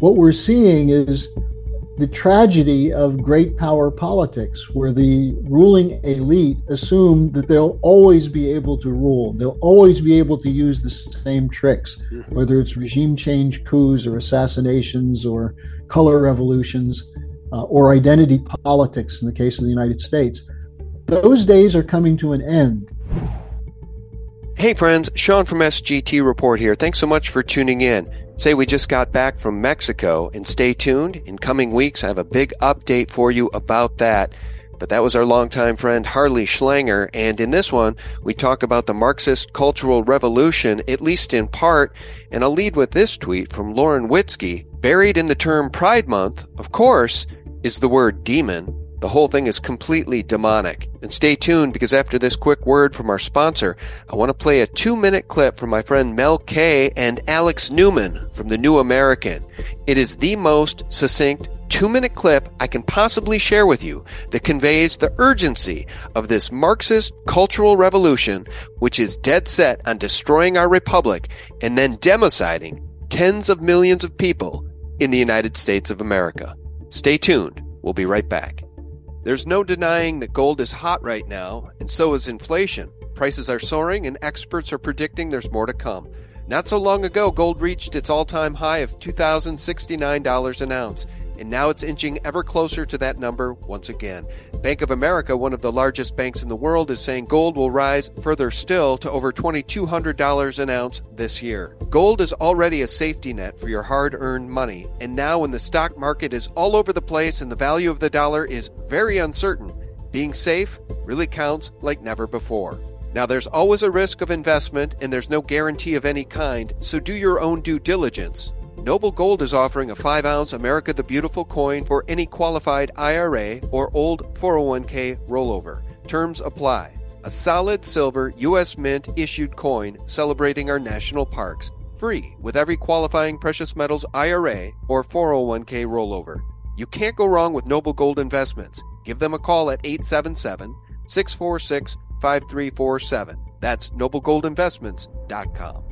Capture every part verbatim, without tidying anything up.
what we're seeing is the tragedy of great power politics, where the ruling elite assume that they'll always be able to rule. They'll always be able to use the same tricks, whether it's regime change coups or assassinations or color revolutions uh, or identity politics in the case of the United States. Those days are coming to an end. Hey friends, Sean from S G T Report here. Thanks so much for tuning in. Say we just got back from Mexico, and stay tuned. In coming weeks, I have a big update for you about that. But that was our longtime friend Harley Schlanger, and in this one, we talk about the Marxist Cultural Revolution, at least in part, and I'll lead with this tweet from Lauren Witzke. Buried in the term Pride Month, of course, is the word demon. The whole thing is completely demonic. And stay tuned, because after this quick word from our sponsor, I want to play a two-minute clip from my friend Mel Kay and Alex Newman from The New American. It is the most succinct two-minute clip I can possibly share with you that conveys the urgency of this Marxist cultural revolution, which is dead set on destroying our republic and then demociding tens of millions of people in the United States of America. Stay tuned. We'll be right back. There's no denying that gold is hot right now, and so is inflation. Prices are soaring, and experts are predicting there's more to come. Not so long ago, gold reached its all-time high of two thousand sixty-nine dollars an ounce, and now it's inching ever closer to that number once again. Bank of America, one of the largest banks in the world, is saying gold will rise further still to over two thousand two hundred dollars an ounce this year. Gold is already a safety net for your hard-earned money, and now when the stock market is all over the place and the value of the dollar is very uncertain, being safe really counts like never before. Now, there's always a risk of investment, and there's no guarantee of any kind, so do your own due diligence. Noble Gold is offering a five ounce America the Beautiful coin for any qualified I R A or old four oh one k rollover. Terms apply. A solid silver U S Mint issued coin celebrating our national parks. Free with every qualifying precious metals I R A or four oh one k rollover. You can't go wrong with Noble Gold Investments. Give them a call at eight seven seven, six four six, five three four seven. That's noble gold investments dot com.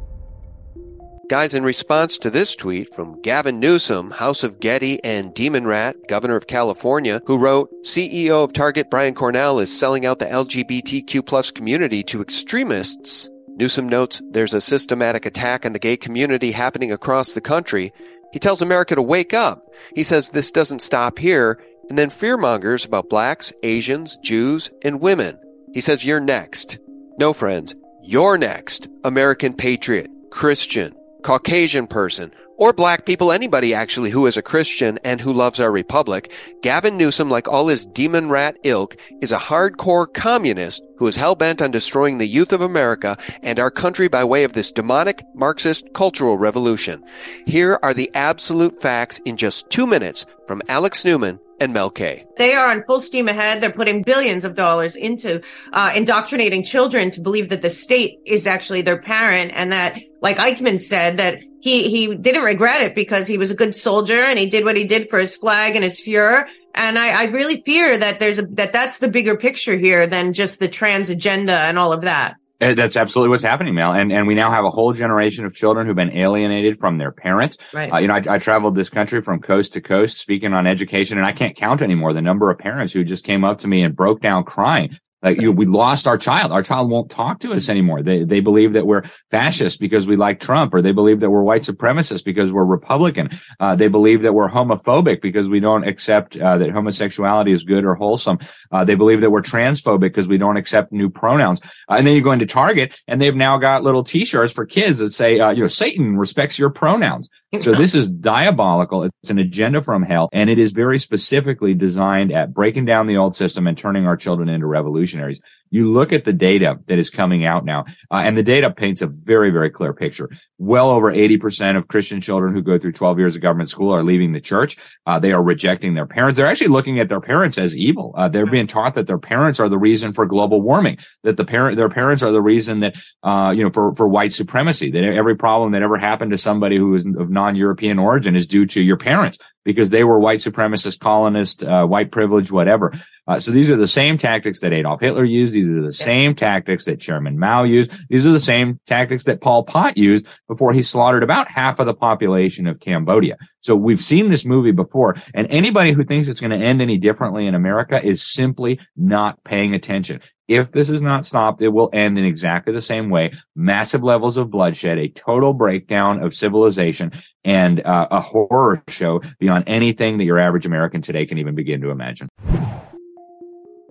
Guys, in response to this tweet from Gavin Newsom, House of Getty and Demon Rat, Governor of California, who wrote, C E O of Target Brian Cornell is selling out the L G B T Q plus community to extremists. Newsom notes there's a systematic attack on the gay community happening across the country. He tells America to wake up. He says this doesn't stop here, and then fearmongers about blacks, Asians, Jews, and women. He says you're next. No, friends, you're next. American patriot, Christian, Caucasian person, or black people, anybody actually who is a Christian and who loves our republic. Gavin Newsom, like all his demon rat ilk, is a hardcore communist who is hell-bent on destroying the youth of America and our country by way of this demonic Marxist cultural revolution. Here are the absolute facts in just two minutes from Alex Newman and Mel Kay. They are on full steam ahead. They're putting billions of dollars into uh, indoctrinating children to believe that the state is actually their parent, and that, like Eichmann said, that he he didn't regret it because he was a good soldier and he did what he did for his flag and his Fuhrer. And I, I really fear that there's a, that that's the bigger picture here than just the trans agenda and all of that. That's absolutely what's happening, Mel. And and we now have a whole generation of children who've been alienated from their parents. Right. Uh, you know, I, I traveled this country from coast to coast speaking on education, and I can't count anymore the number of parents who just came up to me and broke down crying. Like, you, we lost our child. Our child won't talk to us anymore. They they believe that we're fascist because we like Trump, or they believe that we're white supremacists because we're Republican. Uh, they believe that we're homophobic because we don't accept uh, that homosexuality is good or wholesome. Uh, they believe that we're transphobic because we don't accept new pronouns. Uh, and then you go into Target, and they've now got little T-shirts for kids that say, uh, you know, Satan respects your pronouns. So this is diabolical. It's an agenda from hell, and it is very specifically designed at breaking down the old system and turning our children into revolutionaries. You look at the data that is coming out now, uh, and the data paints a very, very clear picture. Well over eighty percent of Christian children who go through twelve years of government school are leaving the church. Uh, they are rejecting their parents. They're actually looking at their parents as evil. Uh, they're being taught that their parents are the reason for global warming, that the parent, their parents are the reason that, uh, you know, for, for white supremacy, that every problem that ever happened to somebody who is of non-European origin is due to your parents, because they were white supremacist, colonists, uh, white privilege, whatever. Uh, so these are the same tactics that Adolf Hitler used. These are the same tactics that Chairman Mao used. These are the same tactics that Pol Pot used before he slaughtered about half of the population of Cambodia. So we've seen this movie before, and anybody who thinks it's going to end any differently in America is simply not paying attention. If this is not stopped, it will end in exactly the same way. Massive levels of bloodshed, a total breakdown of civilization, and uh, a horror show beyond anything that your average American today can even begin to imagine.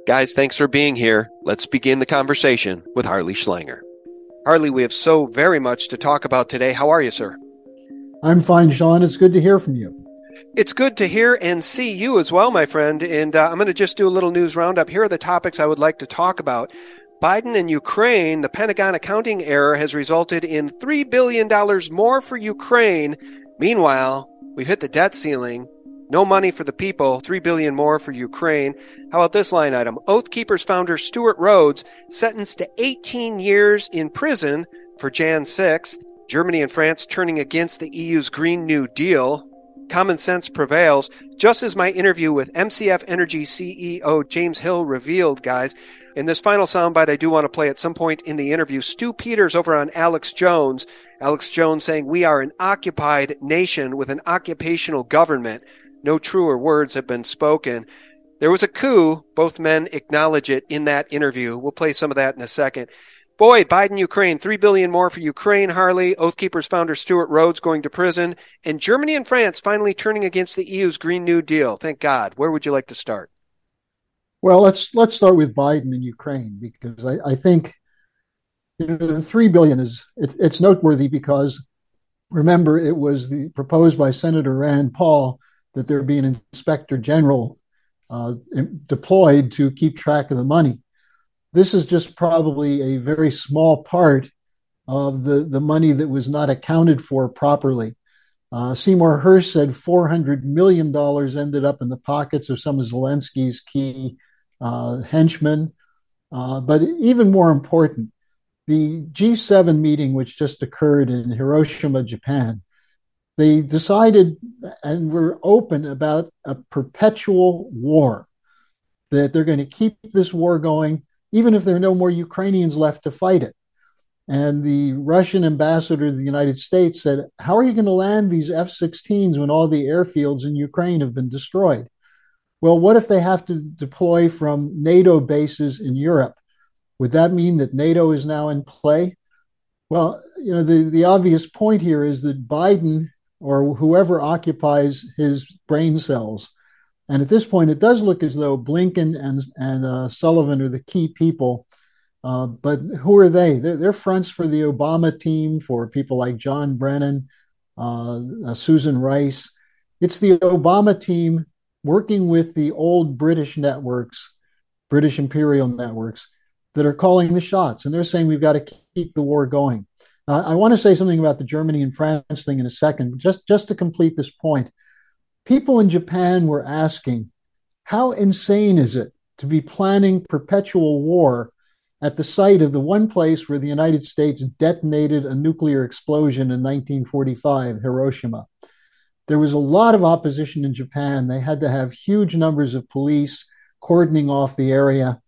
Guys, thanks for being here. Let's begin the conversation with Harley Schlanger. Harley, we have so very much to talk about today. How are you, sir? I'm fine, Sean. It's good to hear from you. It's good to hear and see you as well, my friend. And uh, I'm going to just do a little news roundup. Here are the topics I would like to talk about. Biden and Ukraine, the Pentagon accounting error has resulted in three billion dollars more for Ukraine. Meanwhile, we've hit the debt ceiling. No money for the people, three billion dollars more for Ukraine. How about this line item? Oath Keepers founder Stuart Rhodes sentenced to eighteen years in prison for January sixth. Germany and France turning against the E U's Green New Deal. Common sense prevails. Just as my interview with M C F Energy C E O James Hill revealed, guys. In this final soundbite I do want to play at some point in the interview, Stu Peters over on Alex Jones. Alex Jones saying, we are an occupied nation with an occupational government. No truer words have been spoken. There was a coup. Both men acknowledge it in that interview. We'll play some of that in a second. Boy, Biden, Ukraine, three billion dollars more for Ukraine, Harley. Oath Keepers founder Stuart Rhodes going to prison. And Germany and France finally turning against the E U's Green New Deal. Thank God. Where would you like to start? Well, let's let's start with Biden and Ukraine, because I, I think you know, the three billion dollars is it, it's noteworthy because, remember, it was the, proposed by Senator Rand Paul that there be an inspector general uh, deployed to keep track of the money. This is just probably a very small part of the, the money that was not accounted for properly. Uh, Seymour Hersh said four hundred million dollars ended up in the pockets of some of Zelensky's key uh, henchmen. Uh, but even more important, the G seven meeting, which just occurred in Hiroshima, Japan, they decided and were open about a perpetual war, that they're going to keep this war going, even if there are no more Ukrainians left to fight it. And the Russian ambassador to the United States said, how are you going to land these F sixteens when all the airfields in Ukraine have been destroyed? Well, what if they have to deploy from NATO bases in Europe? Would that mean that NATO is now in play? Well, you know, the, the obvious point here is that Biden, or whoever occupies his brain cells. And at this point, it does look as though Blinken and, and uh, Sullivan are the key people. Uh, but who are they? They're, they're fronts for the Obama team, for people like John Brennan, uh, uh, Susan Rice. It's the Obama team working with the old British networks, British imperial networks, that are calling the shots. And they're saying we've got to keep the war going. Uh, I want to say something about the Germany and France thing in a second, just, just to complete this point. People in Japan were asking, how insane is it to be planning perpetual war at the site of the one place where the United States detonated a nuclear explosion in nineteen forty-five, Hiroshima? There was a lot of opposition in Japan. They had to have huge numbers of police cordoning off the area.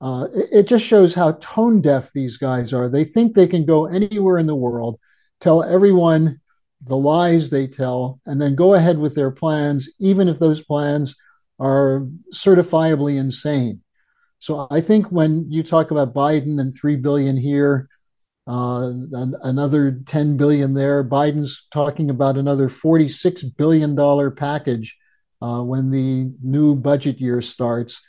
Uh, it, it just shows how tone deaf these guys are. They think they can go anywhere in the world, tell everyone the lies they tell, and then go ahead with their plans, even if those plans are certifiably insane. So I think when you talk about Biden and three billion dollars here, uh, another ten billion dollars there, Biden's talking about another forty-six billion dollars package uh, when the new budget year starts.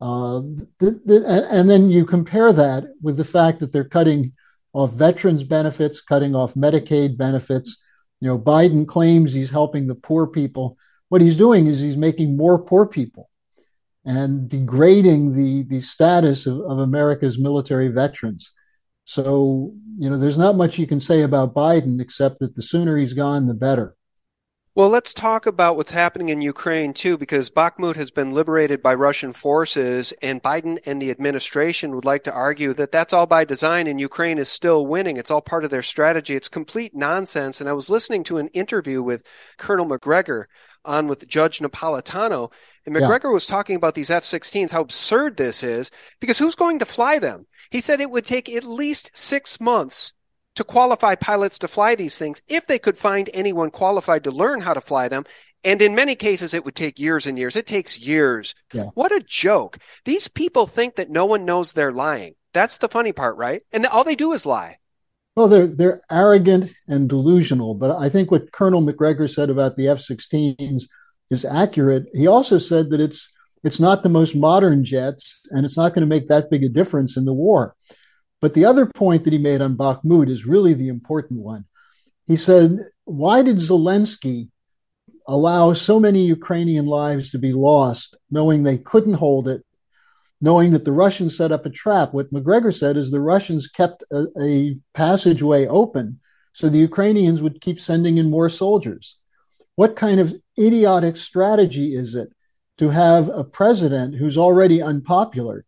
Uh, th- th- and then you compare that with the fact that they're cutting off veterans benefits, cutting off Medicaid benefits. You know, Biden claims he's helping the poor people. What he's doing is he's making more poor people and degrading the, the status of, of America's military veterans. So, you know, there's not much you can say about Biden, except that the sooner he's gone, the better. Well, let's talk about what's happening in Ukraine, too, because Bakhmut has been liberated by Russian forces, and Biden and the administration would like to argue that that's all by design and Ukraine is still winning. It's all part of their strategy. It's complete nonsense. And I was listening to an interview with Colonel McGregor on with Judge Napolitano, and McGregor yeah. was talking about these F sixteens, how absurd this is, because who's going to fly them? He said it would take at least six months to qualify pilots to fly these things if they could find anyone qualified to learn how to fly them. And in many cases, it would take years and years. It takes years. Yeah. What a joke. These people think that no one knows they're lying. That's the funny part, right? And all they do is lie. Well, they're, they're arrogant and delusional. But I think what Colonel McGregor said about the F sixteens is accurate. He also said that it's it's not the most modern jets, and it's not going to make that big a difference in the war. But the other point that he made on Bakhmut is really the important one. He said, why did Zelensky allow so many Ukrainian lives to be lost, knowing they couldn't hold it, knowing that the Russians set up a trap? What McGregor said is the Russians kept a, a passageway open so the Ukrainians would keep sending in more soldiers. What kind of idiotic strategy is it to have a president who's already unpopular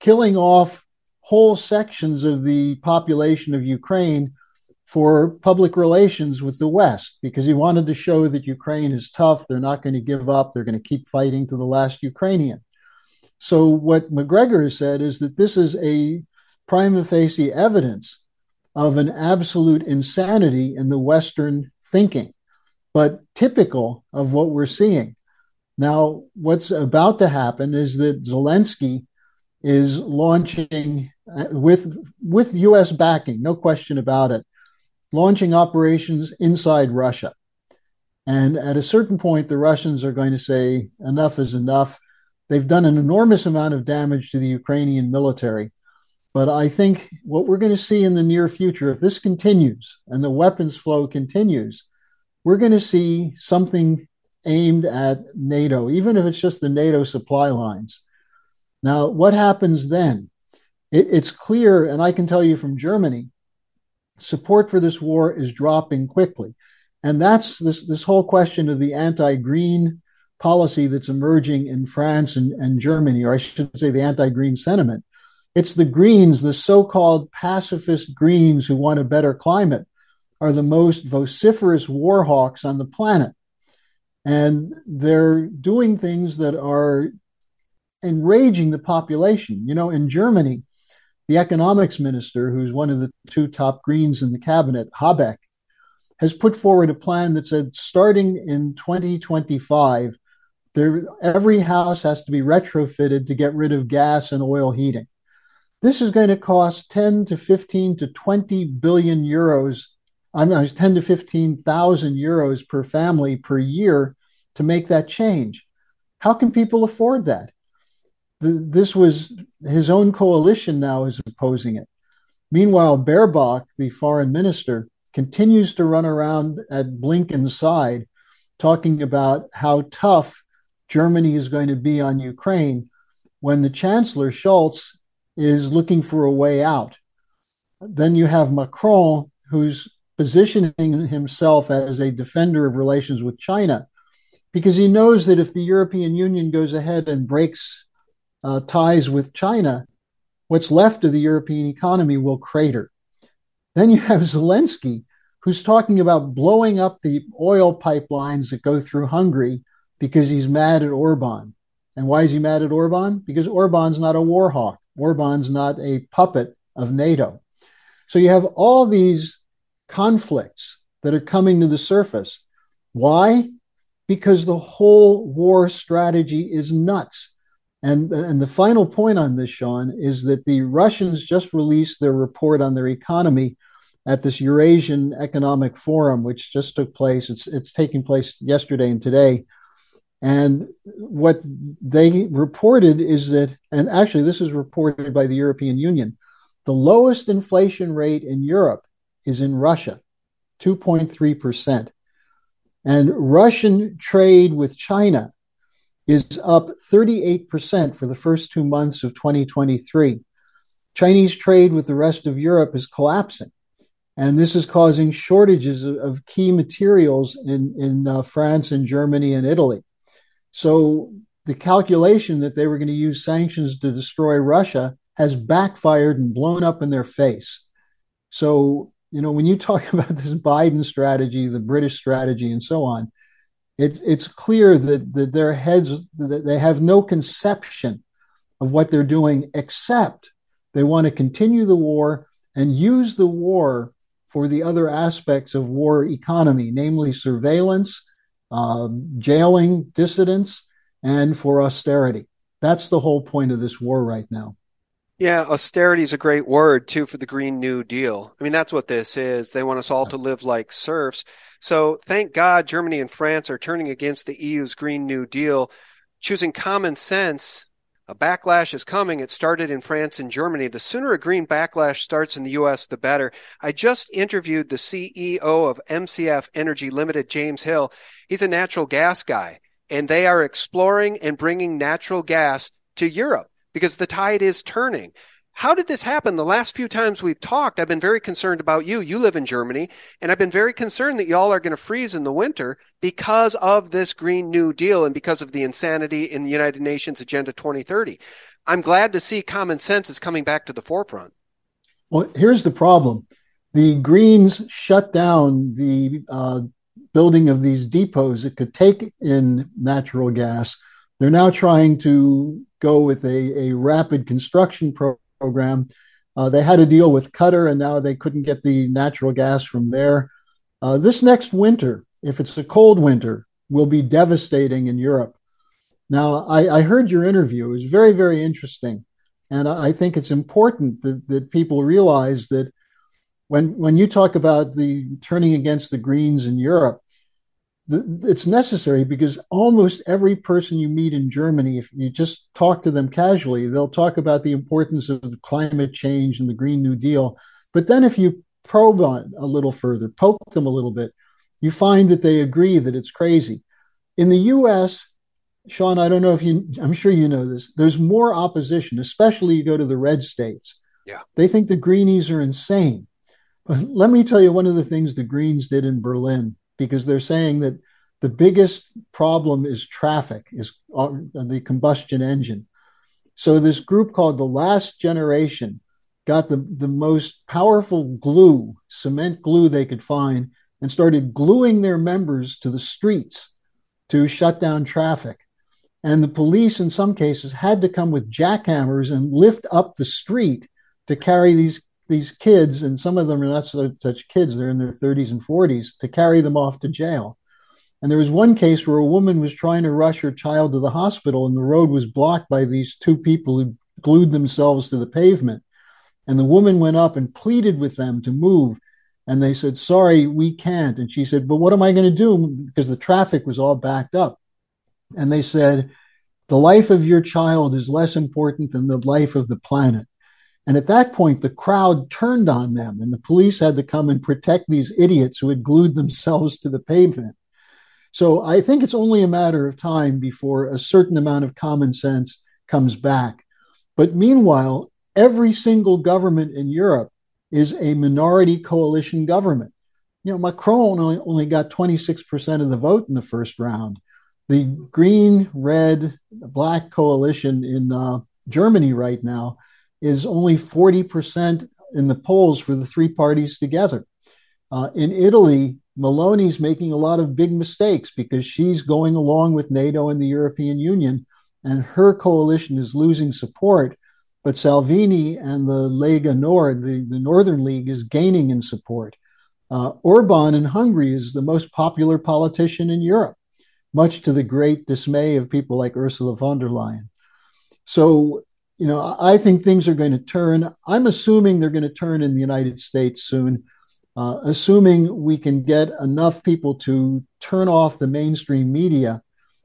killing off whole sections of the population of Ukraine for public relations with the West, because he wanted to show that Ukraine is tough, they're not going to give up, they're going to keep fighting to the last Ukrainian. So what McGregor has said is that this is a prima facie evidence of an absolute insanity in the Western thinking, but typical of what we're seeing. Now, what's about to happen is that Zelensky is launching with with U S backing, no question about it, launching operations inside Russia. And at a certain point, the Russians are going to say enough is enough. They've done an enormous amount of damage to the Ukrainian military. But I think what we're going to see in the near future, if this continues and the weapons flow continues, we're going to see something aimed at NATO, even if it's just the NATO supply lines. Now, what happens then? It, it's clear, and I can tell you from Germany, support for this war is dropping quickly. And that's this, this whole question of the anti-green policy that's emerging in France and, and Germany, or I should say the anti-green sentiment. It's the Greens, the so-called pacifist Greens who want a better climate, are the most vociferous war hawks on the planet. And they're doing things that are enraging the population. You know, in Germany, the economics minister, who's one of the two top Greens in the cabinet, Habeck, has put forward a plan that said starting in twenty twenty-five, there, every house has to be retrofitted to get rid of gas and oil heating. This is going to cost ten to fifteen to twenty billion euros. I'm mean, ten to fifteen thousand euros per family per year to make that change. How can people afford that? This was his own coalition now is opposing it. Meanwhile, Baerbock, the foreign minister, continues to run around at Blinken's side talking about how tough Germany is going to be on Ukraine when the Chancellor, Scholz, is looking for a way out. Then you have Macron, who's positioning himself as a defender of relations with China, because he knows that if the European Union goes ahead and breaks Uh, ties with China, what's left of the European economy will crater. Then you have Zelensky, who's talking about blowing up the oil pipelines that go through Hungary because he's mad at Orban. And why is he mad at Orban? Because Orban's not a war hawk. Orban's not a puppet of NATO. So you have all these conflicts that are coming to the surface. Why? Because the whole war strategy is nuts. And, and the final point on this, Sean, is that the Russians just released their report on their economy at this Eurasian Economic Forum, which just took place. It's, it's taking place yesterday and today. And what they reported is that, and actually this is reported by the European Union, the lowest inflation rate in Europe is in Russia, two point three percent. And Russian trade with China is up thirty-eight percent for the first two months of twenty twenty-three. Chinese trade with the rest of Europe is collapsing. And this is causing shortages of, of key materials in, in uh, France and Germany and Italy. So the calculation that they were going to use sanctions to destroy Russia has backfired and blown up in their face. So, you know, when you talk about this Biden strategy, the British strategy, and so on, it's it's clear that, that their heads, that they have no conception of what they're doing, except they want to continue the war and use the war for the other aspects of war economy, namely surveillance, uh, jailing dissidents, and for austerity. That's the whole point of this war right now. Yeah, austerity is a great word, too, for the Green New Deal. I mean, that's what this is. They want us all to live like serfs. So thank God Germany and France are turning against the E U's Green New Deal, choosing common sense. A backlash is coming. It started in France and Germany. The sooner a green backlash starts in the U S, the better. I just interviewed the C E O of M C F Energy Limited, James Hill. He's a natural gas guy, and they are exploring and bringing natural gas to Europe, because the tide is turning. How did this happen? The last few times we've talked, I've been very concerned about you. You live in Germany, and I've been very concerned that y'all are going to freeze in the winter because of this Green New Deal and because of the insanity in the United Nations Agenda twenty thirty. I'm glad to see common sense is coming back to the forefront. Well, here's the problem. The Greens shut down the uh, building of these depots that could take in natural gas. They're now trying to go with a, a rapid construction pro- program. Uh, they had a deal with Qatar, and now they couldn't get the natural gas from there. Uh, this next winter, if it's a cold winter, will be devastating in Europe. Now, I, I heard your interview. It was very, very interesting. And I, I think it's important that, that people realize that when, when you talk about the turning against the Greens in Europe, it's necessary, because almost every person you meet in Germany, if you just talk to them casually, they'll talk about the importance of the climate change and the Green New Deal. But then if you probe on a little further, poke them a little bit, you find that they agree that it's crazy. In the U S, Sean, I don't know if you, I'm sure you know this, there's more opposition, especially you go to the red states. Yeah, they think the Greenies are insane. Let me tell you one of the things the Greens did in Berlin, because they're saying that the biggest problem is traffic, is the combustion engine. So this group called the Last Generation got the, the most powerful glue, cement glue they could find, and started gluing their members to the streets to shut down traffic. And the police, in some cases, had to come with jackhammers and lift up the street to carry these these kids, and some of them are not so, such kids, they're in their thirties and forties, to carry them off to jail. And there was one case where a woman was trying to rush her child to the hospital, and the road was blocked by these two people who glued themselves to the pavement. And the woman went up and pleaded with them to move. And they said, sorry, we can't. And she said, but what am I going to do? Because the traffic was all backed up. And they said, the life of your child is less important than the life of the planet. And at that point, the crowd turned on them, and the police had to come and protect these idiots who had glued themselves to the pavement. So I think it's only a matter of time before a certain amount of common sense comes back. But meanwhile, every single government in Europe is a minority coalition government. You know, Macron only, only got twenty-six percent of the vote in the first round. The green, red, black coalition in uh, Germany right now is only forty percent in the polls for the three parties together. Uh, in Italy, Meloni's making a lot of big mistakes because she's going along with NATO and the European Union, and her coalition is losing support. But Salvini and the Lega Nord, the, the Northern League, is gaining in support. Uh, Orban in Hungary is the most popular politician in Europe, much to the great dismay of people like Ursula von der Leyen. So, you know, I think things are going to turn. I'm assuming they're going to turn in the United States soon, uh, assuming we can get enough people to turn off the mainstream media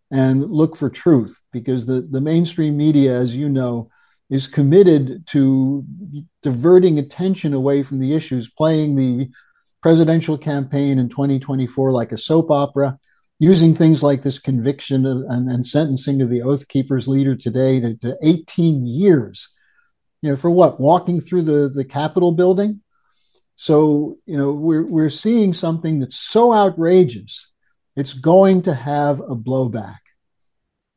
and look for truth, because the, the mainstream media, as you know, is committed to diverting attention away from the issues, playing the presidential campaign in twenty twenty-four like a soap opera, using things like this conviction and, and sentencing of the Oath Keepers leader today to, to eighteen years, you know, for what? Walking through the, the Capitol building? So, you know, we're we're seeing something that's so outrageous, it's going to have a blowback.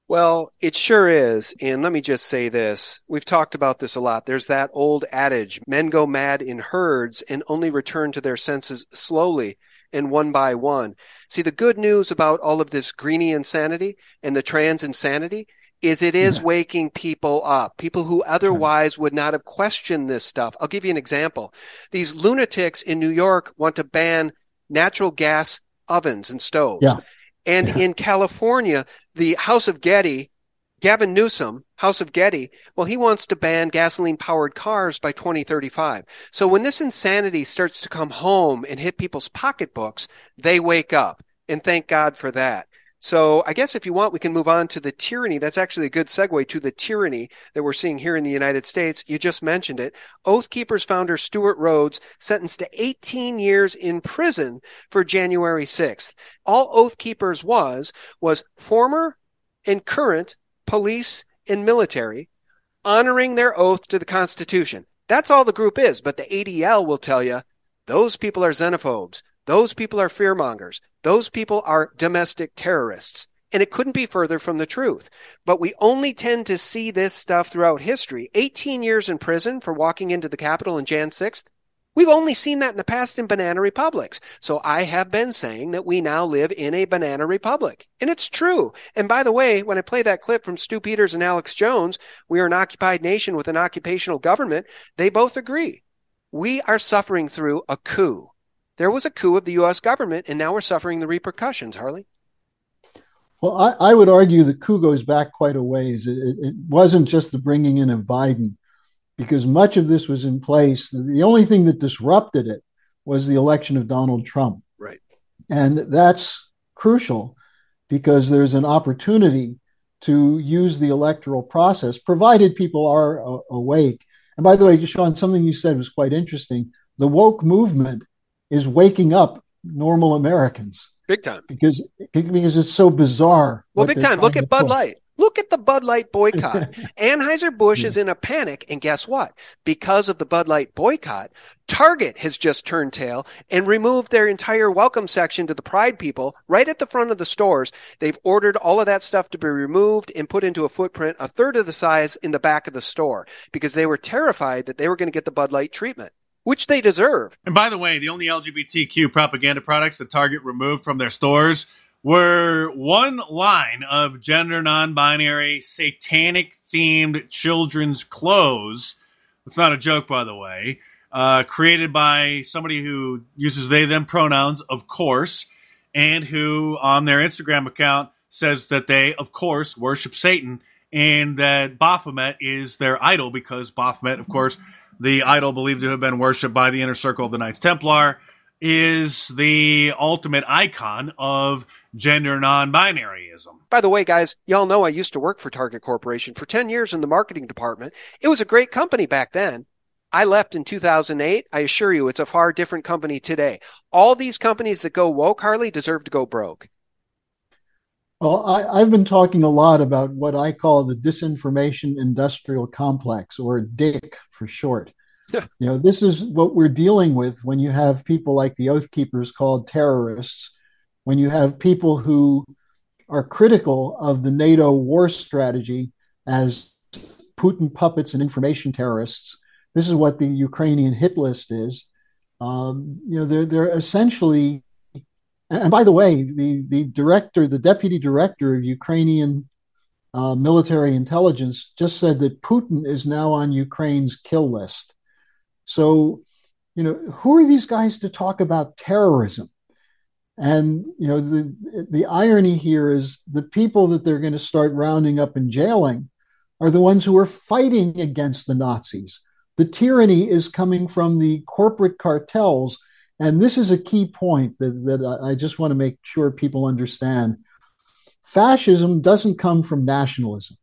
Well, it sure is. And let me just say this. We've talked about this a lot. There's that old adage, men go mad in herds and only return to their senses slowly and one by one. See, the good news about all of this greenie insanity and the trans insanity is it is yeah. waking people up, people who otherwise would not have questioned this stuff. I'll give you an example. These lunatics in New York want to ban natural gas ovens and stoves. Yeah. And yeah. in California, the House of Getty, Gavin Newsom, House of Getty, well, he wants to ban gasoline-powered cars by twenty thirty-five. So when this insanity starts to come home and hit people's pocketbooks, they wake up. And thank God for that. So I guess if you want, we can move on to the tyranny. That's actually a good segue to the tyranny that we're seeing here in the United States. You just mentioned it. Oath Keepers founder Stuart Rhodes sentenced to eighteen years in prison for January sixth. All Oath Keepers was, was former and current police and military honoring their oath to the Constitution. That's all the group is. But the A D L will tell you those people are xenophobes. Those people are fearmongers. Those people are domestic terrorists. And it couldn't be further from the truth. But we only tend to see this stuff throughout history. eighteen years in prison for walking into the Capitol on January sixth. We've only seen that in the past in banana republics. So I have been saying that we now live in a banana republic. And it's true. And by the way, when I play that clip from Stu Peters and Alex Jones, we are an occupied nation with an occupational government. They both agree. We are suffering through a coup. There was a coup of the U S government, and now we're suffering the repercussions, Harley. Well, I, I would argue the coup goes back quite a ways. It, it wasn't just the bringing in of Biden, because much of this was in place. The only thing that disrupted it was the election of Donald Trump. Right. And that's crucial because there's an opportunity to use the electoral process, provided people are uh, awake. And by the way, Sean, something you said was quite interesting. The woke movement is waking up normal Americans. Big time. Because because it's so bizarre. Well, big time. Look at Bud Light. Look at the Bud Light boycott. Anheuser-Busch yeah. is in a panic, and guess what? Because of the Bud Light boycott, Target has just turned tail and removed their entire welcome section to the Pride people right at the front of the stores. They've ordered all of that stuff to be removed and put into a footprint a third of the size in the back of the store because they were terrified that they were going to get the Bud Light treatment, which they deserve. And by the way, the only L G B T Q propaganda products that Target removed from their stores were one line of gender non-binary, satanic-themed children's clothes. It's not a joke, by the way. Uh, created by somebody who uses they/them pronouns, of course, and who on their Instagram account says that they, of course, worship Satan and that Baphomet is their idol because Baphomet, of course, the idol believed to have been worshipped by the inner circle of the Knights Templar, is the ultimate icon of gender non-binaryism. By the way, guys, y'all know I used to work for Target Corporation for ten years in the marketing department. It was a great company back then. I left in two thousand eight. I assure you, it's a far different company today. All these companies that go woke, Harley, deserve to go broke. Well, I, I've been talking a lot about what I call the disinformation industrial complex, or D I C for short. Yeah. You know, this is what we're dealing with when you have people like the Oath Keepers called terrorists, when you have people who are critical of the NATO war strategy as Putin puppets and information terrorists. This is what the Ukrainian hit list is. Um, you know, they're they're essentially. And by the way, the, the director, the deputy director of Ukrainian uh, military intelligence just said that Putin is now on Ukraine's kill list. So, you know, who are these guys to talk about terrorism? And, you know, the, the irony here is the people that they're going to start rounding up and jailing are the ones who are fighting against the Nazis. The tyranny is coming from the corporate cartels. And this is a key point that, that I just want to make sure people understand. Fascism doesn't come from nationalism.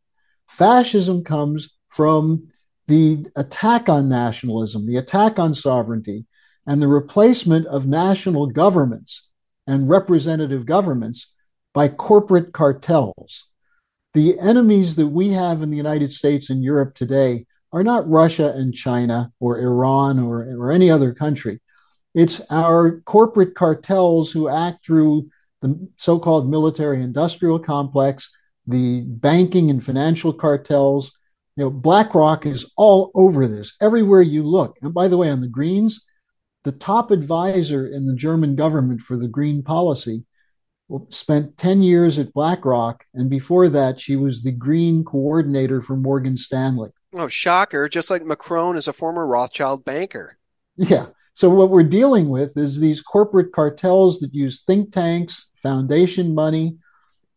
Fascism comes from the attack on nationalism, the attack on sovereignty, and the replacement of national governments and representative governments by corporate cartels. The enemies that we have in the United States and Europe today are not Russia and China or Iran or, or any other country. It's our corporate cartels who act through the so-called military-industrial complex, the banking and financial cartels. You know, BlackRock is all over this, everywhere you look. And by the way, on the Greens, the top advisor in the German government for the green policy spent ten years at BlackRock. And before that, she was the green coordinator for Morgan Stanley. Oh, shocker. Just like Macron is a former Rothschild banker. Yeah. So what we're dealing with is these corporate cartels that use think tanks, foundation money,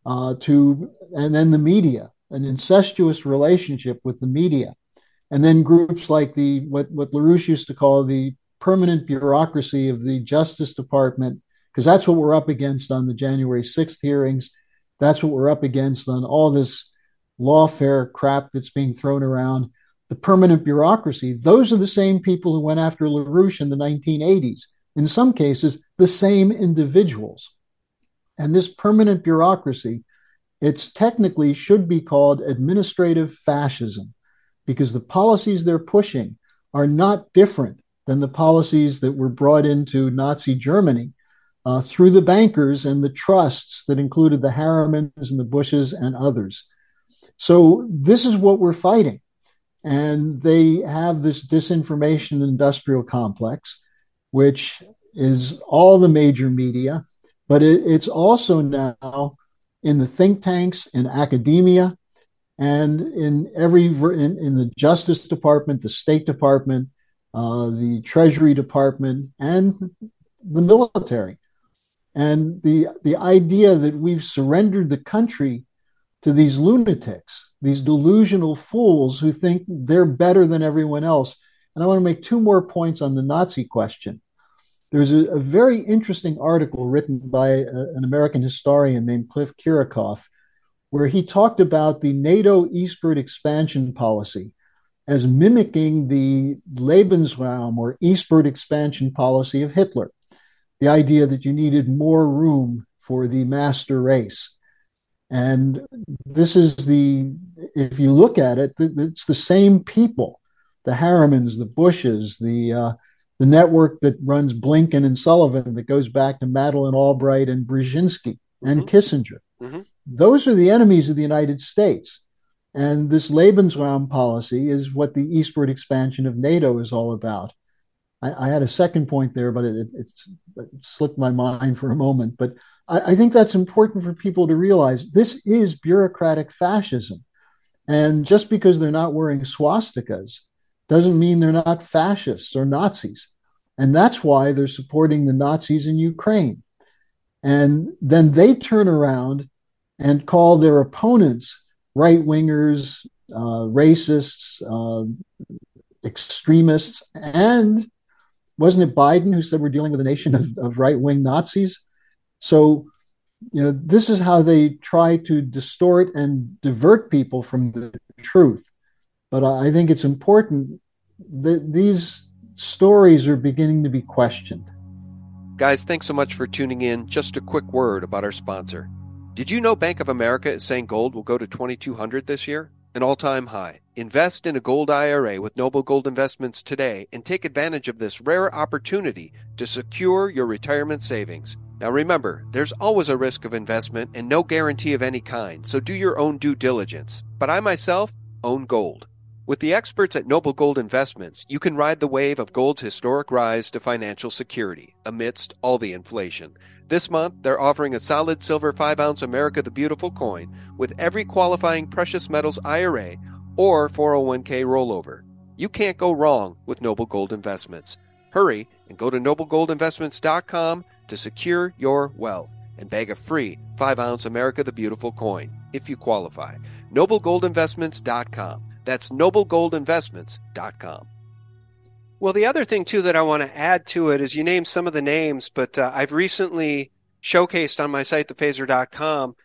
uh, to, and then the media, an incestuous relationship with the media. And then groups like the, what, what LaRouche used to call the permanent bureaucracy of the Justice Department, because that's what we're up against on the January sixth hearings. That's what we're up against on all this lawfare crap that's being thrown around. The permanent bureaucracy, those are the same people who went after LaRouche in the nineteen eighties. In some cases, the same individuals. And this permanent bureaucracy, it's technically should be called administrative fascism, because the policies they're pushing are not different than the policies that were brought into Nazi Germany uh, through the bankers and the trusts that included the Harrimans and the Bushes and others. So this is what we're fighting. And they have this disinformation industrial complex, which is all the major media, but it, it's also now in the think tanks, in academia, and in every in, in the Justice Department, the State Department, uh, the Treasury Department, and the military. And the the idea that we've surrendered the country to these lunatics, these delusional fools who think they're better than everyone else. And I want to make two more points on the Nazi question. There's a, a very interesting article written by a, an American historian named Cliff Kirikhoff, where he talked about the NATO eastward expansion policy as mimicking the Lebensraum or eastward expansion policy of Hitler, the idea that you needed more room for the master race. And this is the, if you look at it, it's the same people, the Harrimans, the Bushes, the uh, the network that runs Blinken and Sullivan that goes back to Madeleine Albright and Brzezinski and mm-hmm. Kissinger. Mm-hmm. Those are the enemies of the United States. And this Lebensraum policy is what the eastward expansion of NATO is all about. I, I had a second point there, but it, it, it slipped my mind for a moment. But I, I think that's important for people to realize this is bureaucratic fascism. And just because they're not wearing swastikas doesn't mean they're not fascists or Nazis. And that's why they're supporting the Nazis in Ukraine. And then they turn around and call their opponents right-wingers, uh, racists, uh, extremists, and wasn't it Biden who said we're dealing with a nation of, of right-wing Nazis? So, you know, this is how they try to distort and divert people from the truth. But I think it's important that these stories are beginning to be questioned. Guys, thanks so much for tuning in. Just a quick word about our sponsor. Did you know Bank of America is saying gold will go to twenty-two hundred this year? An all-time high. Invest in a gold I R A with Noble Gold Investments today and take advantage of this rare opportunity to secure your retirement savings. Now remember, there's always a risk of investment and no guarantee of any kind, so do your own due diligence. But I myself own gold. With the experts at Noble Gold Investments, you can ride the wave of gold's historic rise to financial security amidst all the inflation. This month, they're offering a solid silver five ounce America the Beautiful coin with every qualifying precious metals I R A or four oh one k rollover. You can't go wrong with Noble Gold Investments. Hurry and go to noble gold investments dot com to secure your wealth and bag a free five ounce America the Beautiful coin if you qualify. noble gold investments dot com. That's noble gold investments dot com. Well, the other thing, too, that I want to add to it is you named some of the names, but uh, I've recently showcased on my site, the phaser dot com,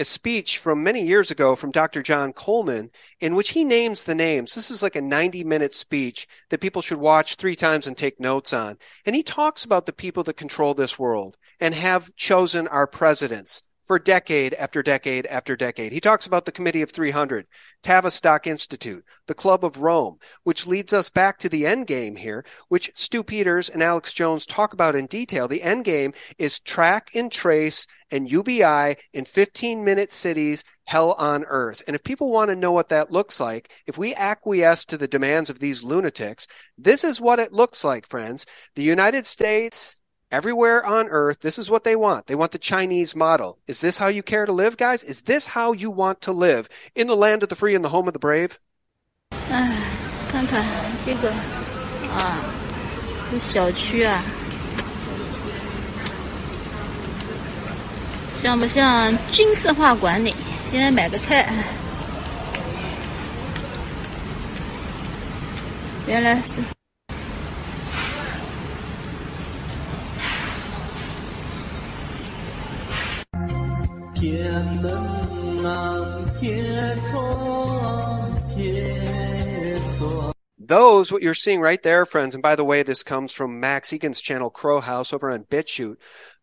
a speech from many years ago from Doctor John Coleman in which he names the names. This is like a ninety minute speech that people should watch three times and take notes on. And he talks about the people that control this world and have chosen our presidents for decade after decade after decade. He talks about the Committee of three hundred, Tavistock Institute, the Club of Rome, which leads us back to the end game here, which Stu Peters and Alex Jones talk about in detail. The end game is track and trace and U B I in fifteen-minute cities, hell on earth. And if people want to know what that looks like, if we acquiesce to the demands of these lunatics, this is what it looks like, friends. The United States, everywhere on earth, this is what they want. They want the Chinese model. Is this how you care to live, guys? Is this how you want to live in the land of the free and the home of the brave? Ah, 像不像军事化管理 Those, what you're seeing right there, friends, and by the way, this comes from Max Egan's channel, Crow House, over on BitChute.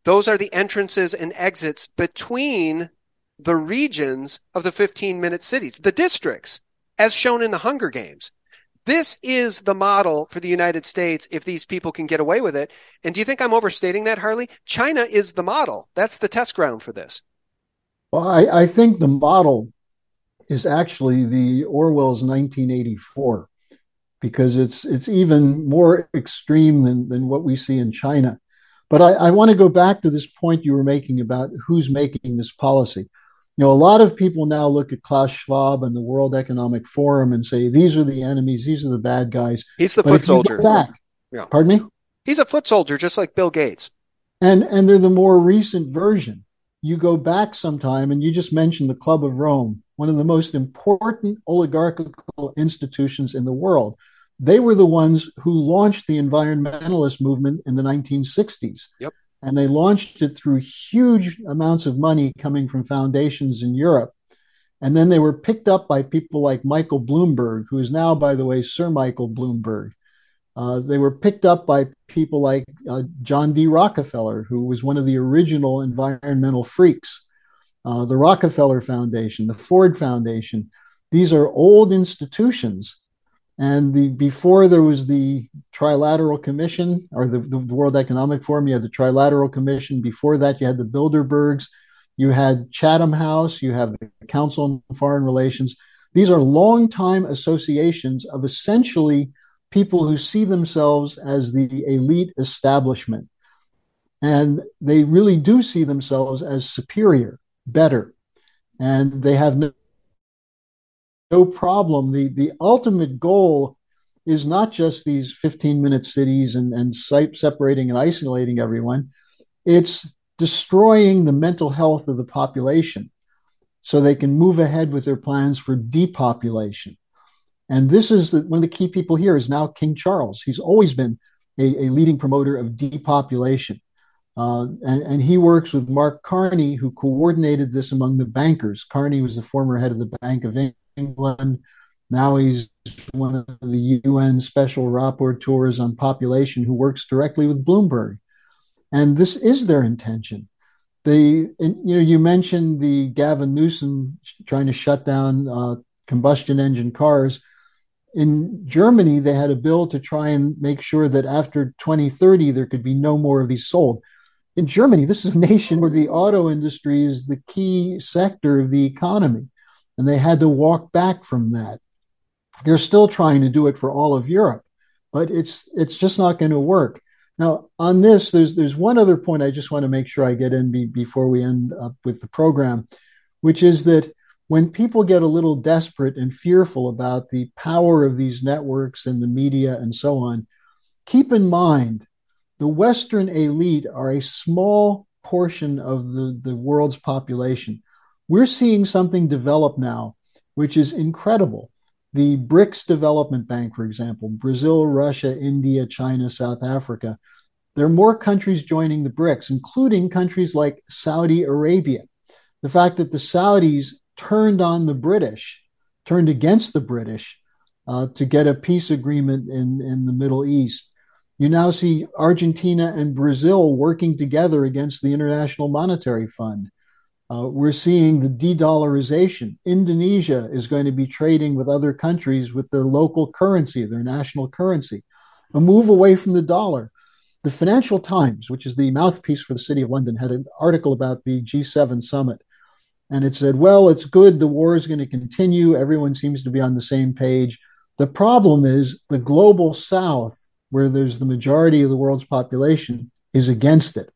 Those are the entrances and exits between the regions of the fifteen-minute cities, the districts, as shown in the Hunger Games. This is the model for the United States if these people can get away with it. And do you think I'm overstating that, Harley? China is the model. That's the test ground for this. Well, I, I think the model is actually the Orwell's nineteen eighty-four. Because it's it's even more extreme than, than what we see in China. But I, I want to go back to this point you were making about who's making this policy. You know, a lot of people now look at Klaus Schwab and the World Economic Forum and say, these are the enemies, these are the bad guys. He's the but foot soldier. Back, yeah. Pardon me? He's a foot soldier, just like Bill Gates. And and they're the more recent version. You go back sometime, and you just mentioned the Club of Rome, one of the most important oligarchical institutions in the world. They were the ones who launched the environmentalist movement in the nineteen sixties. Yep. And they launched it through huge amounts of money coming from foundations in Europe. And then they were picked up by people like Michael Bloomberg, who is now, by the way, Sir Michael Bloomberg. Uh, they were picked up by people like uh, John D. Rockefeller, who was one of the original environmental freaks. Uh, the Rockefeller Foundation, the Ford Foundation. These are old institutions. And the before there was the Trilateral Commission or the, the World Economic Forum, you had the Trilateral Commission. Before that, you had the Bilderbergs. You had Chatham House. You have the Council on Foreign Relations. These are longtime associations of essentially people who see themselves as the elite establishment. And they really do see themselves as superior, better. And they have no No problem. The the ultimate goal is not just these fifteen-minute cities and, and separating and isolating everyone. It's destroying the mental health of the population so they can move ahead with their plans for depopulation. And this is the, one of the key people here is now King Charles. He's always been a, a leading promoter of depopulation. Uh, and, and he works with Mark Carney, who coordinated this among the bankers. Carney was the former head of the Bank of England. England. Now he's one of the U N special rapporteurs on population who works directly with Bloomberg. And this is their intention. The and, you know, you mentioned the Gavin Newsom trying to shut down uh, combustion engine cars. In Germany, they had a bill to try and make sure that after twenty thirty, there could be no more of these sold. In Germany, this is a nation where the auto industry is the key sector of the economy. And they had to walk back from that. They're still trying to do it for all of Europe, but it's it's just not going to work. Now, on this, there's there's one other point I just want to make sure I get in be, before we end up with the program, which is that when people get a little desperate and fearful about the power of these networks and the media and so on, keep in mind the Western elite are a small portion of the, the world's population. We're seeing something develop now, which is incredible. The BRICS Development Bank, for example, Brazil, Russia, India, China, South Africa. There are more countries joining the BRICS, including countries like Saudi Arabia. The fact that the Saudis turned on the British, turned against the British uh, to get a peace agreement in, in the Middle East. You now see Argentina and Brazil working together against the International Monetary Fund. Uh, we're seeing the de-dollarization. Indonesia is going to be trading with other countries with their local currency, their national currency, a move away from the dollar. The Financial Times, which is the mouthpiece for the City of London, had an article about the G seven summit. And it said, well, it's good. The war is going to continue. Everyone seems to be on the same page. The problem is the global South, where there's the majority of the world's population, is against it.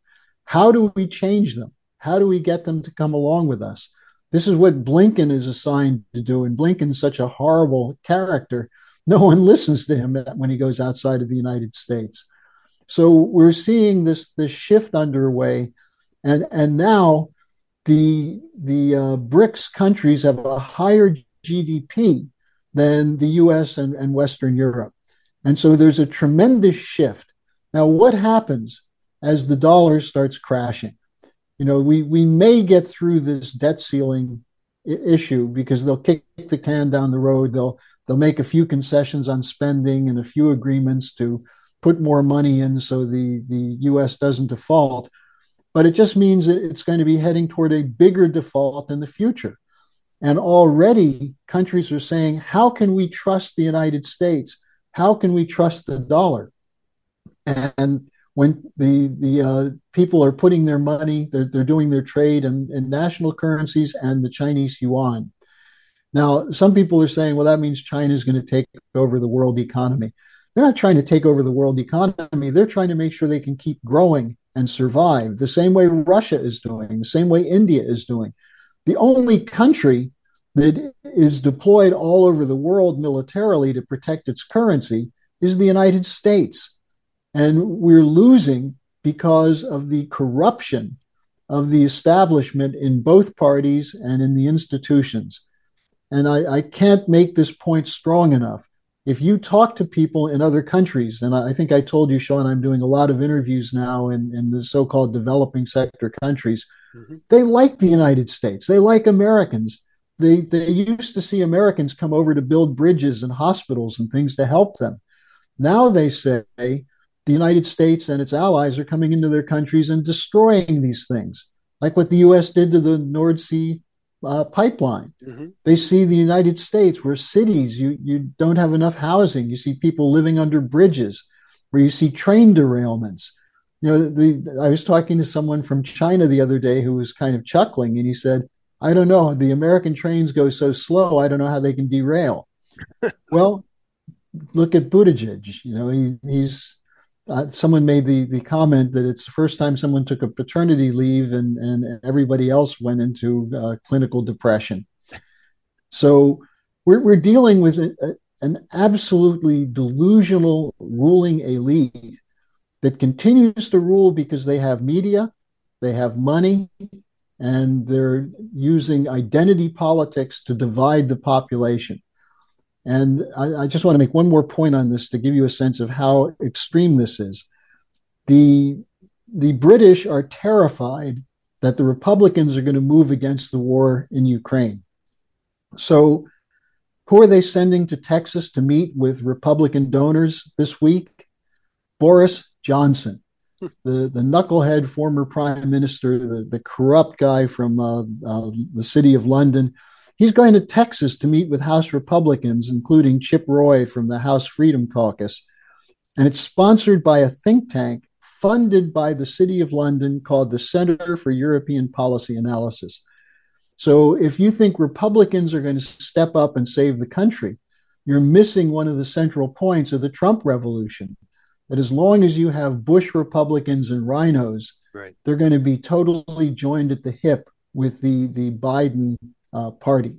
How do we change them? How do we get them to come along with us? This is what Blinken is assigned to do. And Blinken's such a horrible character. No one listens to him when he goes outside of the United States. So we're seeing this, this shift underway. And, and now the, the uh, BRICS countries have a higher G D P than the U S and, and Western Europe. And so there's a tremendous shift. Now, what happens as the dollar starts crashing? You know, we, we may get through this debt ceiling issue because they'll kick the can down the road. They'll they'll make a few concessions on spending and a few agreements to put more money in so the, the U S doesn't default. But it just means that it's going to be heading toward a bigger default in the future. And already countries are saying, how can we trust the United States? How can we trust the dollar? And when the the uh, people are putting their money, they're, they're doing their trade in, in national currencies and the Chinese yuan. Now, some people are saying, well, that means China is going to take over the world economy. They're not trying to take over the world economy. They're trying to make sure they can keep growing and survive, the same way Russia is doing, the same way India is doing. The only country that is deployed all over the world militarily to protect its currency is the United States. And we're losing because of the corruption of the establishment in both parties and in the institutions. And I, I can't make this point strong enough. If you talk to people in other countries, and I think I told you, Sean, I'm doing a lot of interviews now in, in the so-called developing sector countries. Mm-hmm. They like the United States. They like Americans. They, they used to see Americans come over to build bridges and hospitals and things to help them. Now they say the United States and its allies are coming into their countries and destroying these things, like what the U S did to the Nord Sea uh, pipeline. Mm-hmm. They see the United States where cities, you, you don't have enough housing. You see people living under bridges, where you see train derailments. You know, the, I was talking to someone from China the other day who was kind of chuckling, and he said, I don't know, the American trains go so slow, I don't know how they can derail. Well, look at Buttigieg. You know, he, he's... Uh, someone made the, the comment that it's the first time someone took a paternity leave and, and everybody else went into uh, clinical depression. So we're, we're dealing with a, a, an absolutely delusional ruling elite that continues to rule because they have media, they have money, and they're using identity politics to divide the population. And I, I just want to make one more point on this to give you a sense of how extreme this is. The, the British are terrified that the Republicans are going to move against the war in Ukraine. So who are they sending to Texas to meet with Republican donors this week? Boris Johnson, the, the knucklehead former prime minister, the, the corrupt guy from uh, uh, the City of London. He's going to Texas to meet with House Republicans, including Chip Roy from the House Freedom Caucus. And it's sponsored by a think tank funded by the City of London called the Center for European Policy Analysis. So if you think Republicans are going to step up and save the country, you're missing one of the central points of the Trump revolution, that as long as you have Bush Republicans and rhinos, right, they're going to be totally joined at the hip with the, the Biden Uh, party.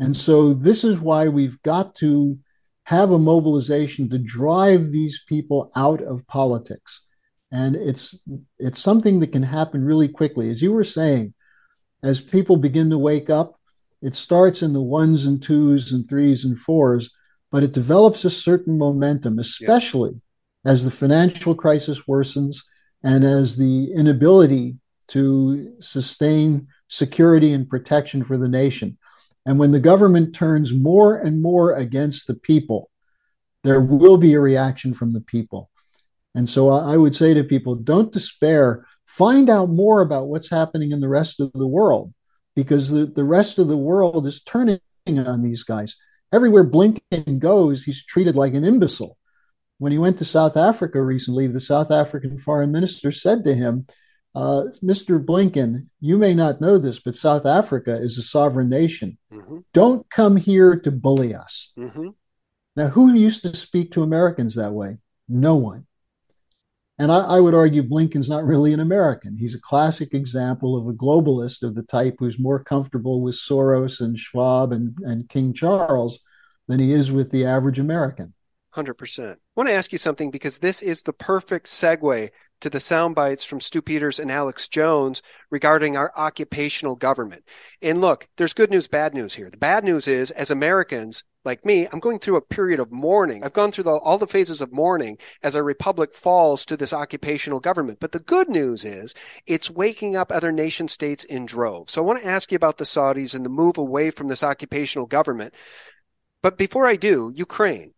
And so this is why we've got to have a mobilization to drive these people out of politics. And it's it's something that can happen really quickly. As you were saying, as people begin to wake up, it starts in the ones and twos and threes and fours, but it develops a certain momentum, especially yeah. as the financial crisis worsens and as the inability to sustain security and protection for the nation. And when the government turns more and more against the people, there will be a reaction from the people. And so I would say to people, don't despair. Find out more about what's happening in the rest of the world, because the, the rest of the world is turning on these guys. Everywhere Blinken goes, he's treated like an imbecile. When he went to South Africa recently, the South African foreign minister said to him, uh, Mister Blinken, you may not know this, but South Africa is a sovereign nation. Mm-hmm. Don't come here to bully us. Mm-hmm. Now, who used to speak to Americans that way? No one. And I, I would argue Blinken's not really an American. He's a classic example of a globalist of the type who's more comfortable with Soros and Schwab and, and King Charles than he is with the average American. one hundred percent. I want to ask you something, because this is the perfect segue to the sound bites from Stu Peters and Alex Jones regarding our occupational government. And look, there's good news, bad news here. The bad news is, as Americans, like me, I'm going through a period of mourning. I've gone through the, all the phases of mourning as our republic falls to this occupational government. But the good news is it's waking up other nation states in droves. So I want to ask you about the Saudis and the move away from this occupational government. But before I do, Ukraine.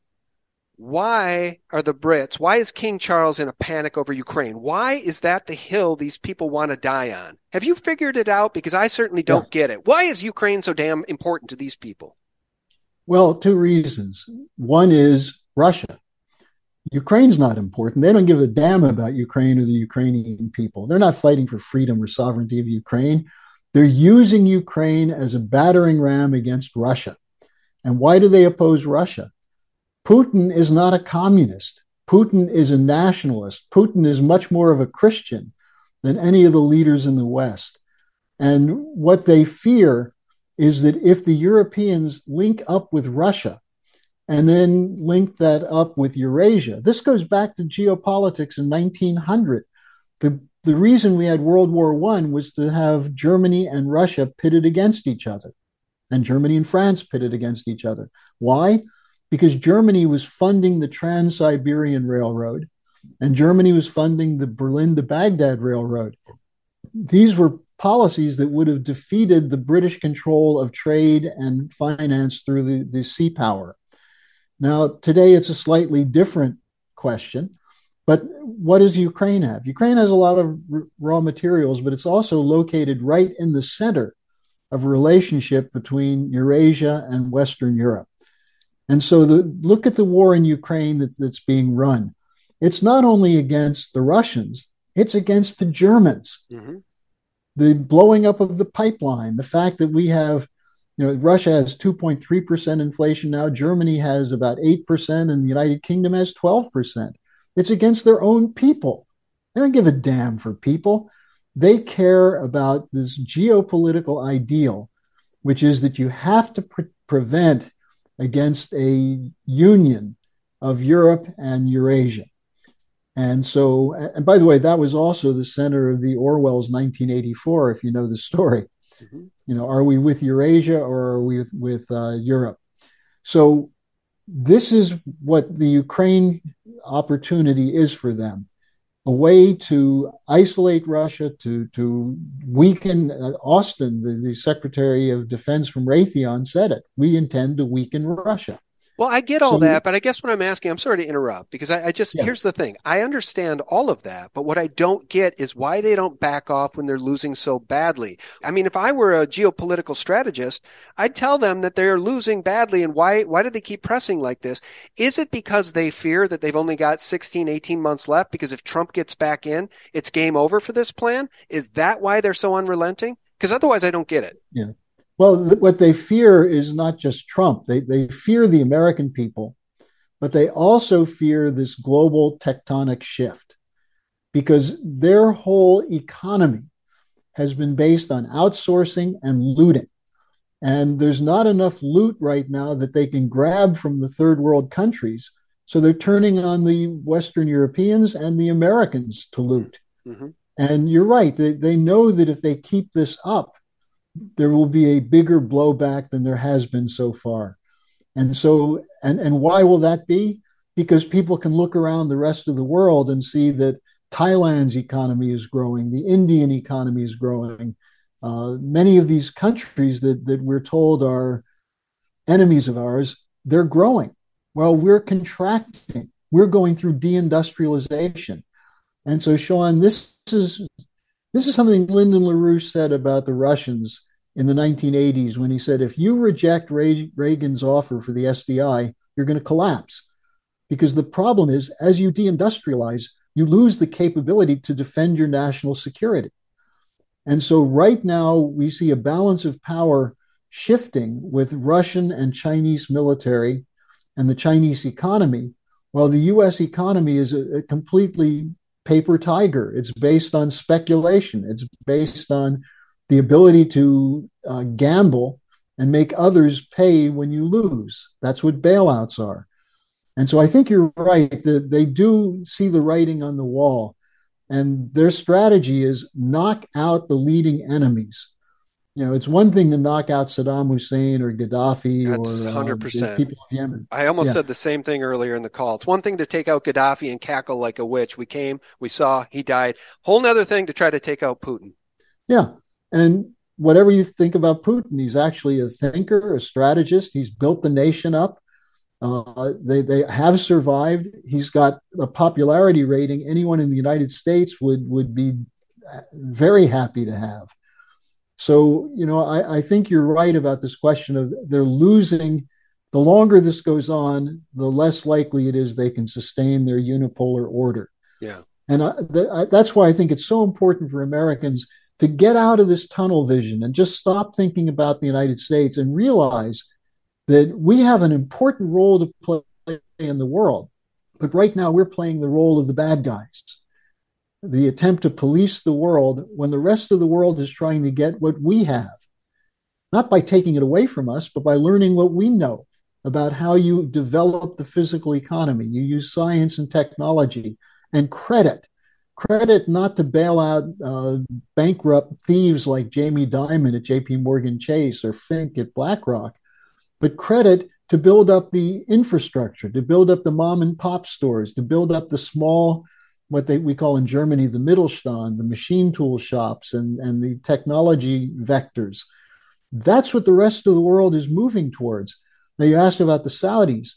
Why are the Brits, why is King Charles in a panic over Ukraine? Why is that the hill these people want to die on? Have you figured it out? Because I certainly don't yeah. get it. Why is Ukraine so damn important to these people? Well, two reasons. One is Russia. Ukraine's not important. They don't give a damn about Ukraine or the Ukrainian people. They're not fighting for freedom or sovereignty of Ukraine. They're using Ukraine as a battering ram against Russia. And why do they oppose Russia? Putin is not a communist. Putin is a nationalist. Putin is much more of a Christian than any of the leaders in the West. And what they fear is that if the Europeans link up with Russia and then link that up with Eurasia, this goes back to geopolitics in nineteen hundred. The, the reason we had World War One was to have Germany and Russia pitted against each other, and Germany and France pitted against each other. Why? Because Germany was funding the Trans-Siberian Railroad, and Germany was funding the Berlin to Baghdad Railroad. These were policies that would have defeated the British control of trade and finance through the, the sea power. Now, today it's a slightly different question, but what does Ukraine have? Ukraine has a lot of r- raw materials, but it's also located right in the center of a relationship between Eurasia and Western Europe. And so the, look at the war in Ukraine that, that's being run. It's not only against the Russians, it's against the Germans. Mm-hmm. The blowing up of the pipeline, the fact that we have, you know, Russia has two point three percent inflation now, Germany has about eight percent, and the United Kingdom has twelve percent. It's against their own people. They don't give a damn for people. They care about this geopolitical ideal, which is that you have to pre- prevent against a union of Europe and Eurasia. And so, and by the way, that was also the center of the Orwell's nineteen eighty-four, if you know the story. Mm-hmm. You know, are we with Eurasia or are we with, with uh, Europe? So this is what the Ukraine opportunity is for them, a way to isolate Russia, to, to weaken uh, Austin, the, the Secretary of Defense from Raytheon said it. We intend to weaken Russia. Well, I get all so, that, but I guess what I'm asking, I'm sorry to interrupt, because I, I just, yeah. here's the thing. I understand all of that, but what I don't get is why they don't back off when they're losing so badly. I mean, if I were a geopolitical strategist, I'd tell them that they're losing badly, and why, why do they keep pressing like this? Is it because they fear that they've only got sixteen, eighteen months left, because if Trump gets back in, it's game over for this plan? Is that why they're so unrelenting? Because otherwise I don't get it. Yeah. Well, th- what they fear is not just Trump. They they fear the American people, but they also fear this global tectonic shift, because their whole economy has been based on outsourcing and looting. And there's not enough loot right now that they can grab from the third world countries. So they're turning on the Western Europeans and the Americans to loot. Mm-hmm. And you're right. They, they know that if they keep this up, there will be a bigger blowback than there has been so far. And so, and, and why will that be? Because people can look around the rest of the world and see that Thailand's economy is growing, the Indian economy is growing. Uh, many of these countries that, that we're told are enemies of ours, they're growing. Well, we're contracting. We're going through deindustrialization. And so, Sean, this is This is something Lyndon LaRue said about the Russians in the nineteen eighties when he said, if you reject Reagan's offer for the S D I, you're going to collapse. Because the problem is, as you deindustrialize, you lose the capability to defend your national security. And so right now, we see a balance of power shifting with Russian and Chinese military and the Chinese economy, while the U S economy is a, a completely paper tiger. It's based on speculation. It's based on the ability to uh, gamble and make others pay when you lose. That's what bailouts are. And so I think you're right. The, they do see the writing on the wall. And their strategy is knock out the leading enemies. You know, it's one thing to knock out Saddam Hussein or Gaddafi. That's or one hundred percent. Um, people of Yemen. I almost yeah. said the same thing earlier in the call. It's one thing to take out Gaddafi and cackle like a witch. We came, we saw, he died. Whole nother thing to try to take out Putin. Yeah. And whatever you think about Putin, he's actually a thinker, a strategist. He's built the nation up. Uh, they they have survived. He's got a popularity rating anyone in the United States would would be very happy to have. So, you know, I, I think you're right about this question of they're losing. The longer this goes on, the less likely it is they can sustain their unipolar order. Yeah. And I, th- I, that's why I think it's so important for Americans to get out of this tunnel vision and just stop thinking about the United States and realize that we have an important role to play in the world. But right now we're playing the role of the bad guys, the attempt to police the world when the rest of the world is trying to get what we have, not by taking it away from us, but by learning what we know about how you develop the physical economy. You use science and technology and credit, credit not to bail out uh, bankrupt thieves like Jamie Dimon at J P Morgan Chase or Fink at BlackRock, but credit to build up the infrastructure, to build up the mom and pop stores, to build up the small, what they we call in Germany, the Mittelstand, the machine tool shops and, and the technology vectors. That's what the rest of the world is moving towards. Now, you asked about the Saudis.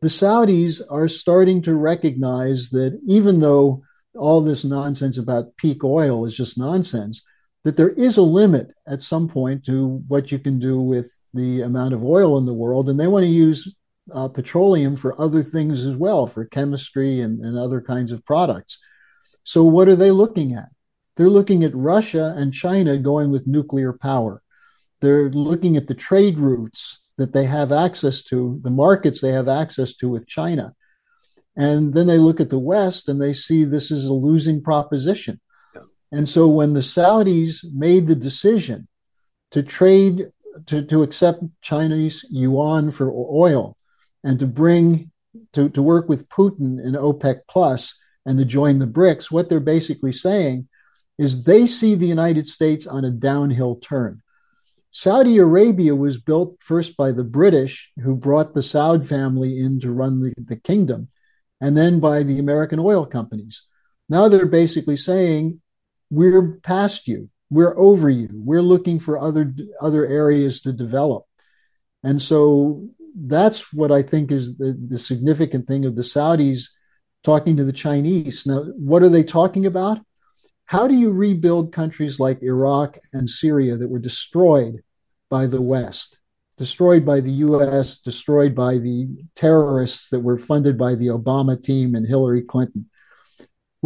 The Saudis are starting to recognize that even though all this nonsense about peak oil is just nonsense, that there is a limit at some point to what you can do with the amount of oil in the world, and they want to use uh, petroleum for other things as well, for chemistry and, and other kinds of products. So what are they looking at? They're looking at Russia and China going with nuclear power. They're looking at the trade routes that they have access to, the markets they have access to with China. And then they look at the West and they see this is a losing proposition. And so when the Saudis made the decision to trade To, to accept Chinese yuan for oil and to bring to, to work with Putin in OPEC plus and to join the BRICS, what they're basically saying is they see the United States on a downhill turn. Saudi Arabia was built first by the British, who brought the Saud family in to run the, the kingdom, and then by the American oil companies. Now they're basically saying, we're past you. We're over you. We're looking for other other areas to develop. And so that's what I think is the, the significant thing of the Saudis talking to the Chinese. Now, what are they talking about? How do you rebuild countries like Iraq and Syria that were destroyed by the West, destroyed by the U S, destroyed by the terrorists that were funded by the Obama team and Hillary Clinton?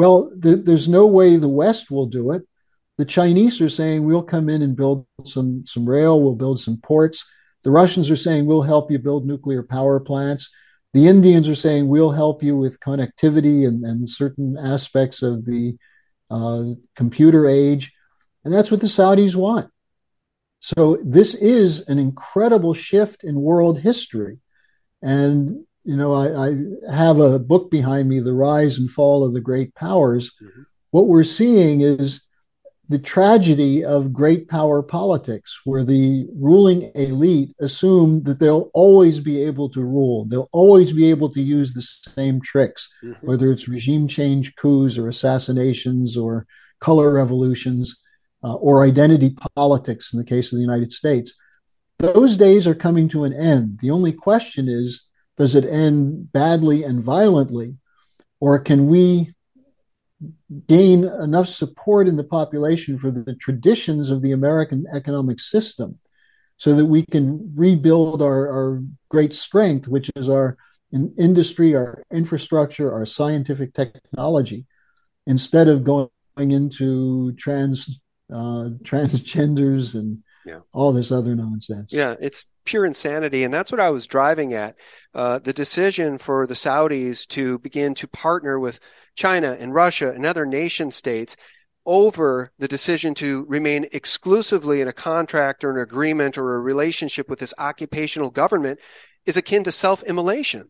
Well, th- there's no way the West will do it. The Chinese are saying, we'll come in and build some, some rail, we'll build some ports. The Russians are saying, we'll help you build nuclear power plants. The Indians are saying, we'll help you with connectivity and, and certain aspects of the uh, computer age. And that's what the Saudis want. So this is an incredible shift in world history. And, you know, I, I have a book behind me, The Rise and Fall of the Great Powers. Mm-hmm. What we're seeing is the tragedy of great power politics, where the ruling elite assume that they'll always be able to rule. They'll always be able to use the same tricks, mm-hmm. whether it's regime change coups or assassinations or color revolutions uh, or identity politics in the case of the United States. Those days are coming to an end. The only question is, does it end badly and violently, or can we gain enough support in the population for the, the traditions of the American economic system so that we can rebuild our, our great strength, which is our in industry, our infrastructure, our scientific technology, instead of going into trans uh, transgenders and yeah. all this other nonsense. Yeah, it's pure insanity. And that's what I was driving at. Uh, the decision for the Saudis to begin to partner with China and Russia and other nation states over the decision to remain exclusively in a contract or an agreement or a relationship with this occupational government is akin to self-immolation.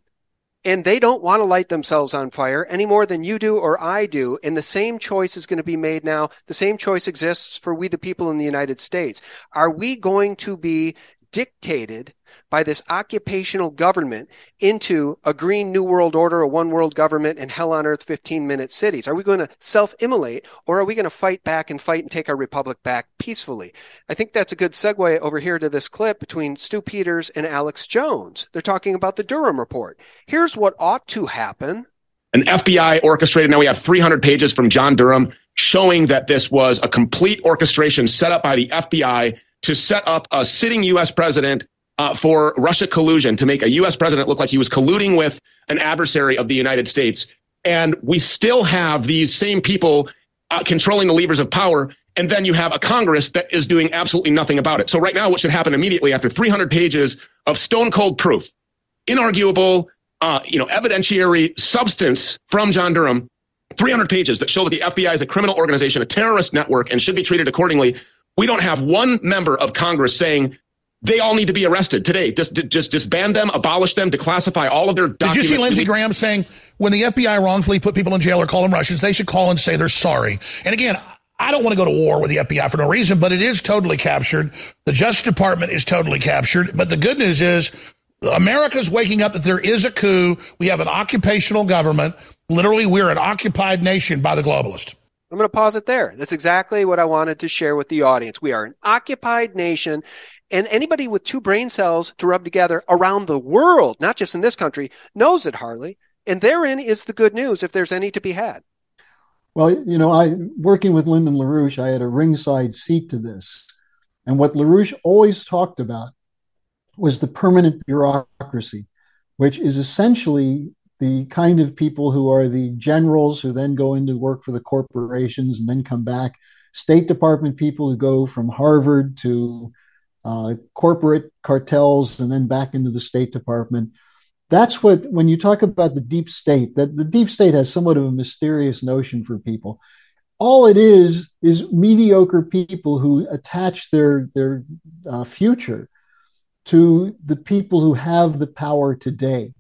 And they don't want to light themselves on fire any more than you do or I do. And the same choice is going to be made now. The same choice exists for we, the people in the United States. Are we going to be dictated by this occupational government into a green new world order, a one world government, and hell on earth fifteen minute cities? Are we going to self-immolate, or are we going to fight back and fight and take our republic back peacefully? I think that's a good segue over here to this clip between Stu Peters and Alex Jones. They're talking about the Durham report. Here's what ought to happen. An F B I orchestrated, now we have three hundred pages from John Durham showing that this was a complete orchestration set up by the F B I to set up a sitting U S president uh, for Russia collusion, to make a U S president look like he was colluding with an adversary of the United States. And we still have these same people uh, controlling the levers of power. And then you have a Congress that is doing absolutely nothing about it. So right now, what should happen immediately after three hundred pages of stone cold proof, inarguable, uh, you know, evidentiary substance from John Durham, three hundred pages that show that the F B I is a criminal organization, a terrorist network, and should be treated accordingly. We don't have one member of Congress saying they all need to be arrested today. Just, just, disband them, abolish them, declassify all of their documents. Did you see Lindsey Graham saying when the F B I wrongfully put people in jail or call them Russians, they should call and say they're sorry? And again, I don't want to go to war with the F B I for no reason, but it is totally captured. The Justice Department is totally captured. But the good news is America's waking up that there is a coup. We have an occupational government. Literally, we're an occupied nation by the globalists. I'm going to pause it there. That's exactly what I wanted to share with the audience. We are an occupied nation, and anybody with two brain cells to rub together around the world, not just in this country, knows it, Harley. And therein is the good news, if there's any to be had. Well, you know, I working with Lyndon LaRouche, I had a ringside seat to this. And what LaRouche always talked about was the permanent bureaucracy, which is essentially the kind of people who are the generals who then go into work for the corporations and then come back, State Department people who go from Harvard to uh, corporate cartels and then back into the State Department. That's what, when you talk about the deep state, that the deep state has somewhat of a mysterious notion for people. All it is is mediocre people who attach their, their uh, future to the people who have the power today.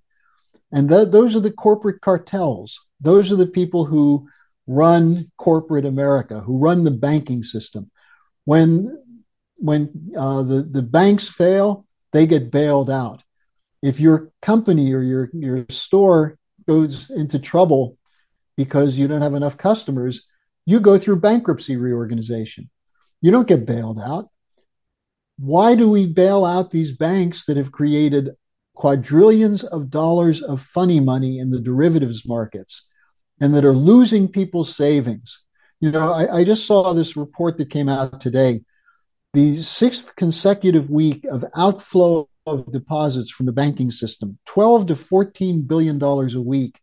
And th- those are the corporate cartels. Those are the people who run corporate America, who run the banking system. When when uh, the, the banks fail, they get bailed out. If your company or your, your store goes into trouble because you don't have enough customers, you go through bankruptcy reorganization. You don't get bailed out. Why do we bail out these banks that have created quadrillions of dollars of funny money in the derivatives markets and that are losing people's savings? You know, I, I just saw this report that came out today, the sixth consecutive week of outflow of deposits from the banking system. twelve to fourteen billion dollars a week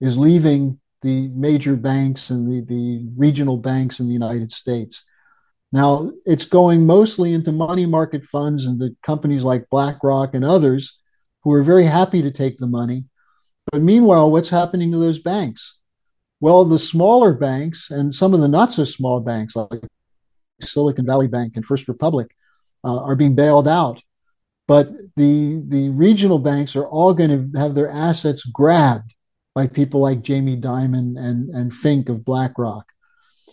is leaving the major banks and the, the regional banks in the United States. Now, it's going mostly into money market funds and the companies like BlackRock and others who are very happy to take the money. But meanwhile, what's happening to those banks? Well, the smaller banks and some of the not so small banks like Silicon Valley Bank and First Republic uh, are being bailed out. But the, the regional banks are all going to have their assets grabbed by people like Jamie Dimon and, and Fink of BlackRock.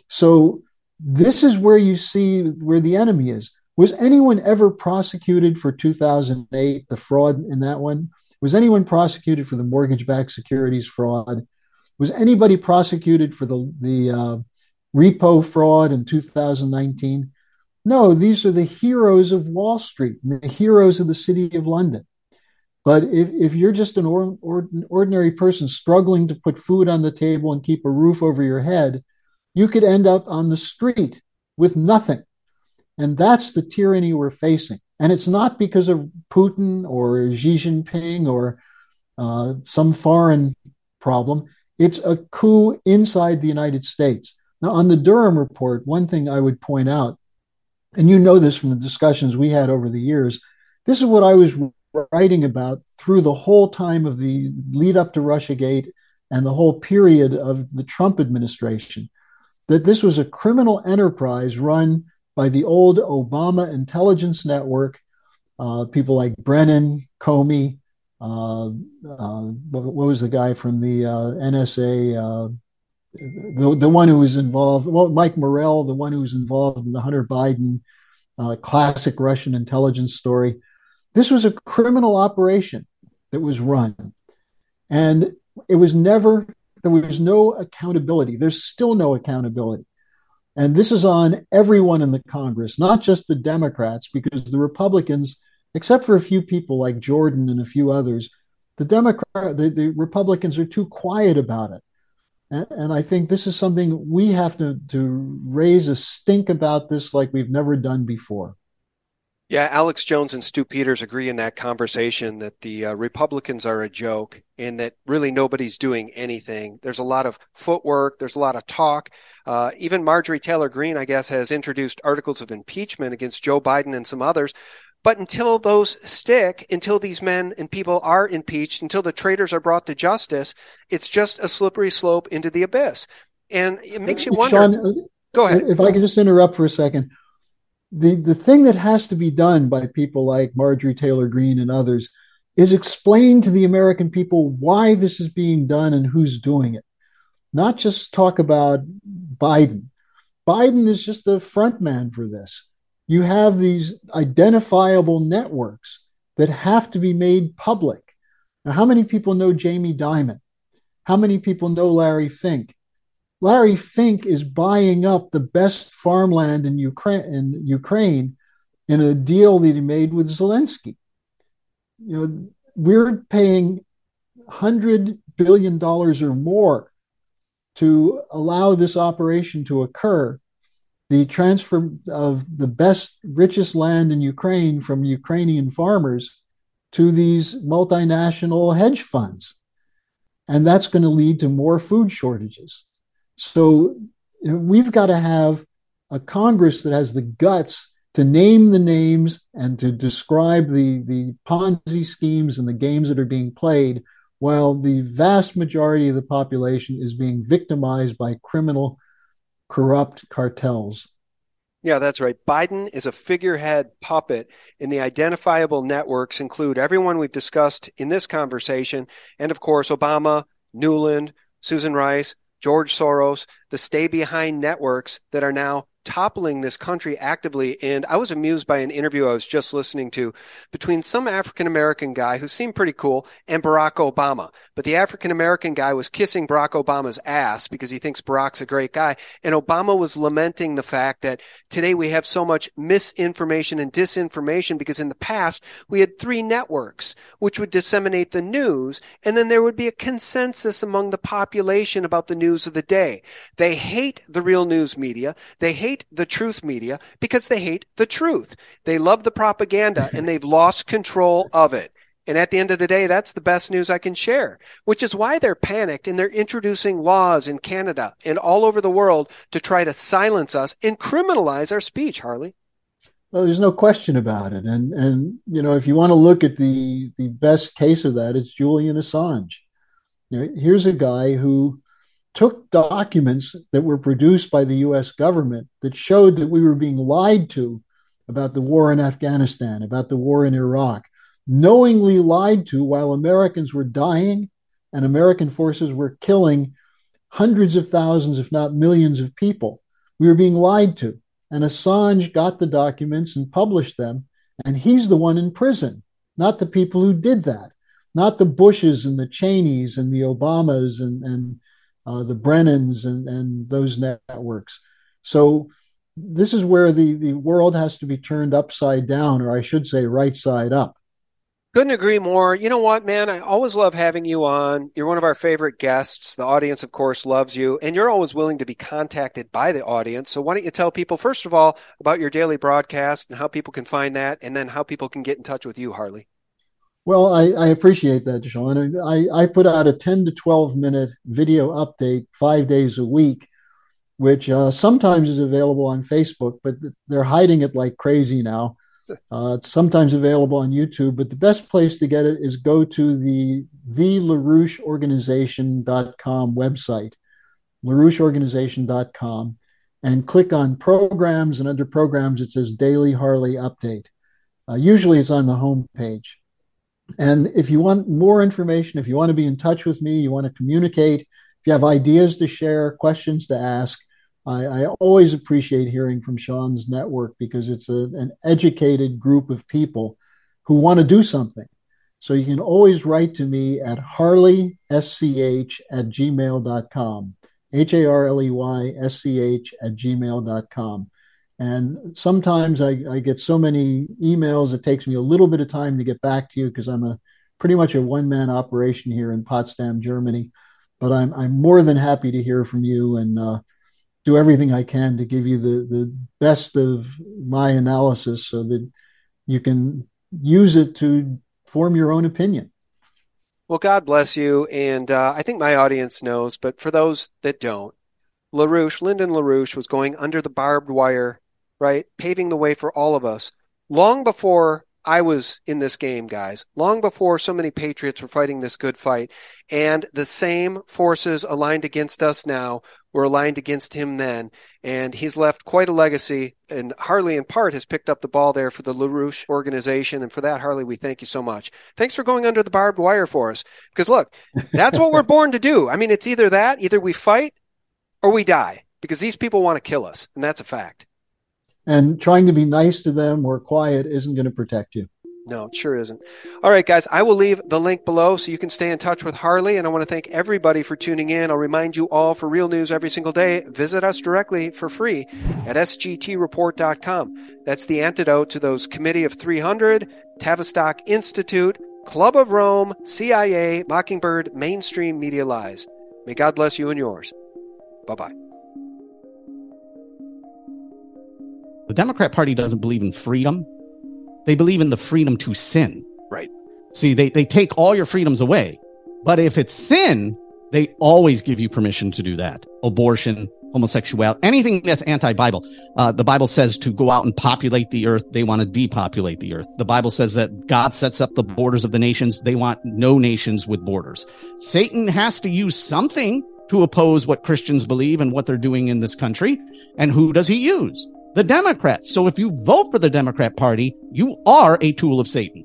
So this is where you see where the enemy is. Was anyone ever prosecuted for two thousand eight, the fraud in that one? Was anyone prosecuted for the mortgage-backed securities fraud? Was anybody prosecuted for the, the uh, repo fraud in two thousand nineteen? No, these are the heroes of Wall Street and the heroes of the City of London. But if, if you're just an or, or, ordinary person struggling to put food on the table and keep a roof over your head, you could end up on the street with nothing. And that's the tyranny we're facing. And it's not because of Putin or Xi Jinping or uh, some foreign problem. It's a coup inside the United States. Now, on the Durham report, one thing I would point out, and you know this from the discussions we had over the years, this is what I was writing about through the whole time of the lead up to Russiagate and the whole period of the Trump administration, that this was a criminal enterprise run by the old Obama intelligence network, uh, people like Brennan, Comey, uh, uh, what was the guy from the uh, N S A, uh, the, the one who was involved, well, Mike Morrell, the one who was involved in the Hunter Biden uh, classic Russian intelligence story. This was a criminal operation that was run. And it was never, there was no accountability. There's still no accountability. And this is on everyone in the Congress, not just the Democrats, because the Republicans, except for a few people like Jordan and a few others, the Democrat, the, the Republicans are too quiet about it. And, and I think this is something we have to, to raise a stink about this like we've never done before. Yeah, Alex Jones and Stu Peters agree in that conversation that the uh, Republicans are a joke and that really nobody's doing anything. There's a lot of footwork. There's a lot of talk. Uh, even Marjorie Taylor Greene, I guess, has introduced articles of impeachment against Joe Biden and some others. But until those stick, until these men and people are impeached, until the traitors are brought to justice, it's just a slippery slope into the abyss. And it makes you wonder. Sean, go ahead. If I could just interrupt for a second. The the thing that has to be done by people like Marjorie Taylor Greene and others is explain to the American people why this is being done and who's doing it. Not just talk about Biden. Biden is just a front man for this. You have these identifiable networks that have to be made public. Now, how many people know Jamie Dimon? How many people know Larry Fink? Larry Fink is buying up the best farmland in Ukraine, in Ukraine in a deal that he made with Zelensky. You know, we're paying one hundred billion dollars or more to allow this operation to occur. The transfer of the best, richest land in Ukraine from Ukrainian farmers to these multinational hedge funds. And that's going to lead to more food shortages. So we've got to have a Congress that has the guts to name the names and to describe the, the Ponzi schemes and the games that are being played, while the vast majority of the population is being victimized by criminal, corrupt cartels. Yeah, that's right. Biden is a figurehead puppet, and the identifiable networks include everyone we've discussed in this conversation, and of course, Obama, Newland, Susan Rice, George Soros, the stay-behind networks that are now toppling this country actively. And I was amused by an interview I was just listening to between some African-American guy who seemed pretty cool and Barack Obama. But the African-American guy was kissing Barack Obama's ass because he thinks Barack's a great guy. And Obama was lamenting the fact that today we have so much misinformation and disinformation because in the past we had three networks which would disseminate the news, and then there would be a consensus among the population about the news of the day. They hate the real news media. They hate the truth media because they hate the truth. They love the propaganda and they've lost control of it. And at the end of the day, that's the best news I can share, which is why they're panicked and they're introducing laws in Canada and all over the world to try to silence us and criminalize our speech, Harley. Well, there's no question about it. And, and you know, if you want to look at the, the best case of that, it's Julian Assange. You know, here's a guy who took documents that were produced by the U S government that showed that we were being lied to about the war in Afghanistan, about the war in Iraq, knowingly lied to while Americans were dying and American forces were killing hundreds of thousands, if not millions of people. We were being lied to. And Assange got the documents and published them, and he's the one in prison, not the people who did that, not the Bushes and the Cheneys and the Obamas and and Uh, the Brennans and, and those networks. So this is where the, the world has to be turned upside down, or I should say right side up. Couldn't agree more. You know what, man? I always love having you on. You're one of our favorite guests. The audience, of course, loves you. And you're always willing to be contacted by the audience. So why don't you tell people, first of all, about your daily broadcast and how people can find that, and then how people can get in touch with you, Harley. Well, I, I appreciate that, Sean. I, I put out a ten to twelve minute video update five days a week, which uh, sometimes is available on Facebook, but they're hiding it like crazy now. Uh, it's sometimes available on YouTube, but the best place to get it is go to the the LaRouche Organization dot com website, LaRouche Organization dot com, and click on programs, and under programs it says Daily Harley Update. Uh, usually it's on the home page. And if you want more information, if you want to be in touch with me, you want to communicate, if you have ideas to share, questions to ask, I, I always appreciate hearing from Sean's network, because it's a, an educated group of people who want to do something. So you can always write to me at harley s c h at gmail dot com, H A R L E Y S C H at gmail dot com. And sometimes I, I get so many emails, it takes me a little bit of time to get back to you, because I'm a pretty much a one-man operation here in Potsdam, Germany. But I'm, I'm more than happy to hear from you, and uh, do everything I can to give you the, the best of my analysis so that you can use it to form your own opinion. Well, God bless you. And uh, I think my audience knows, but for those that don't, LaRouche, Lyndon LaRouche was going under the barbed wire, right? Paving the way for all of us. Long before I was in this game, guys, long before so many patriots were fighting this good fight, and the same forces aligned against us now were aligned against him then, and he's left quite a legacy, and Harley, in part, has picked up the ball there for the LaRouche Organization, and for that, Harley, we thank you so much. Thanks for going under the barbed wire for us, because, look, that's what we're born to do. I mean, it's either that, either we fight or we die, because these people want to kill us, and that's a fact. And trying to be nice to them or quiet isn't going to protect you. No, it sure isn't. All right, guys, I will leave the link below so you can stay in touch with Harley. And I want to thank everybody for tuning in. I'll remind you all, for real news every single day, visit us directly for free at S G T report dot com. That's the antidote to those Committee of three hundred, Tavistock Institute, Club of Rome, C I A, Mockingbird, mainstream media lies. May God bless you and yours. Bye-bye. The Democrat Party doesn't believe in freedom. They believe in the freedom to sin. Right. See, they, they take all your freedoms away. But if it's sin, they always give you permission to do that. Abortion, homosexuality, anything that's anti-Bible. Uh, the Bible says to go out and populate the earth. They want to depopulate the earth. The Bible says that God sets up the borders of the nations. They want no nations with borders. Satan has to use something to oppose what Christians believe and what they're doing in this country. And who does he use? The Democrats. So if you vote for the Democrat Party, you are a tool of Satan.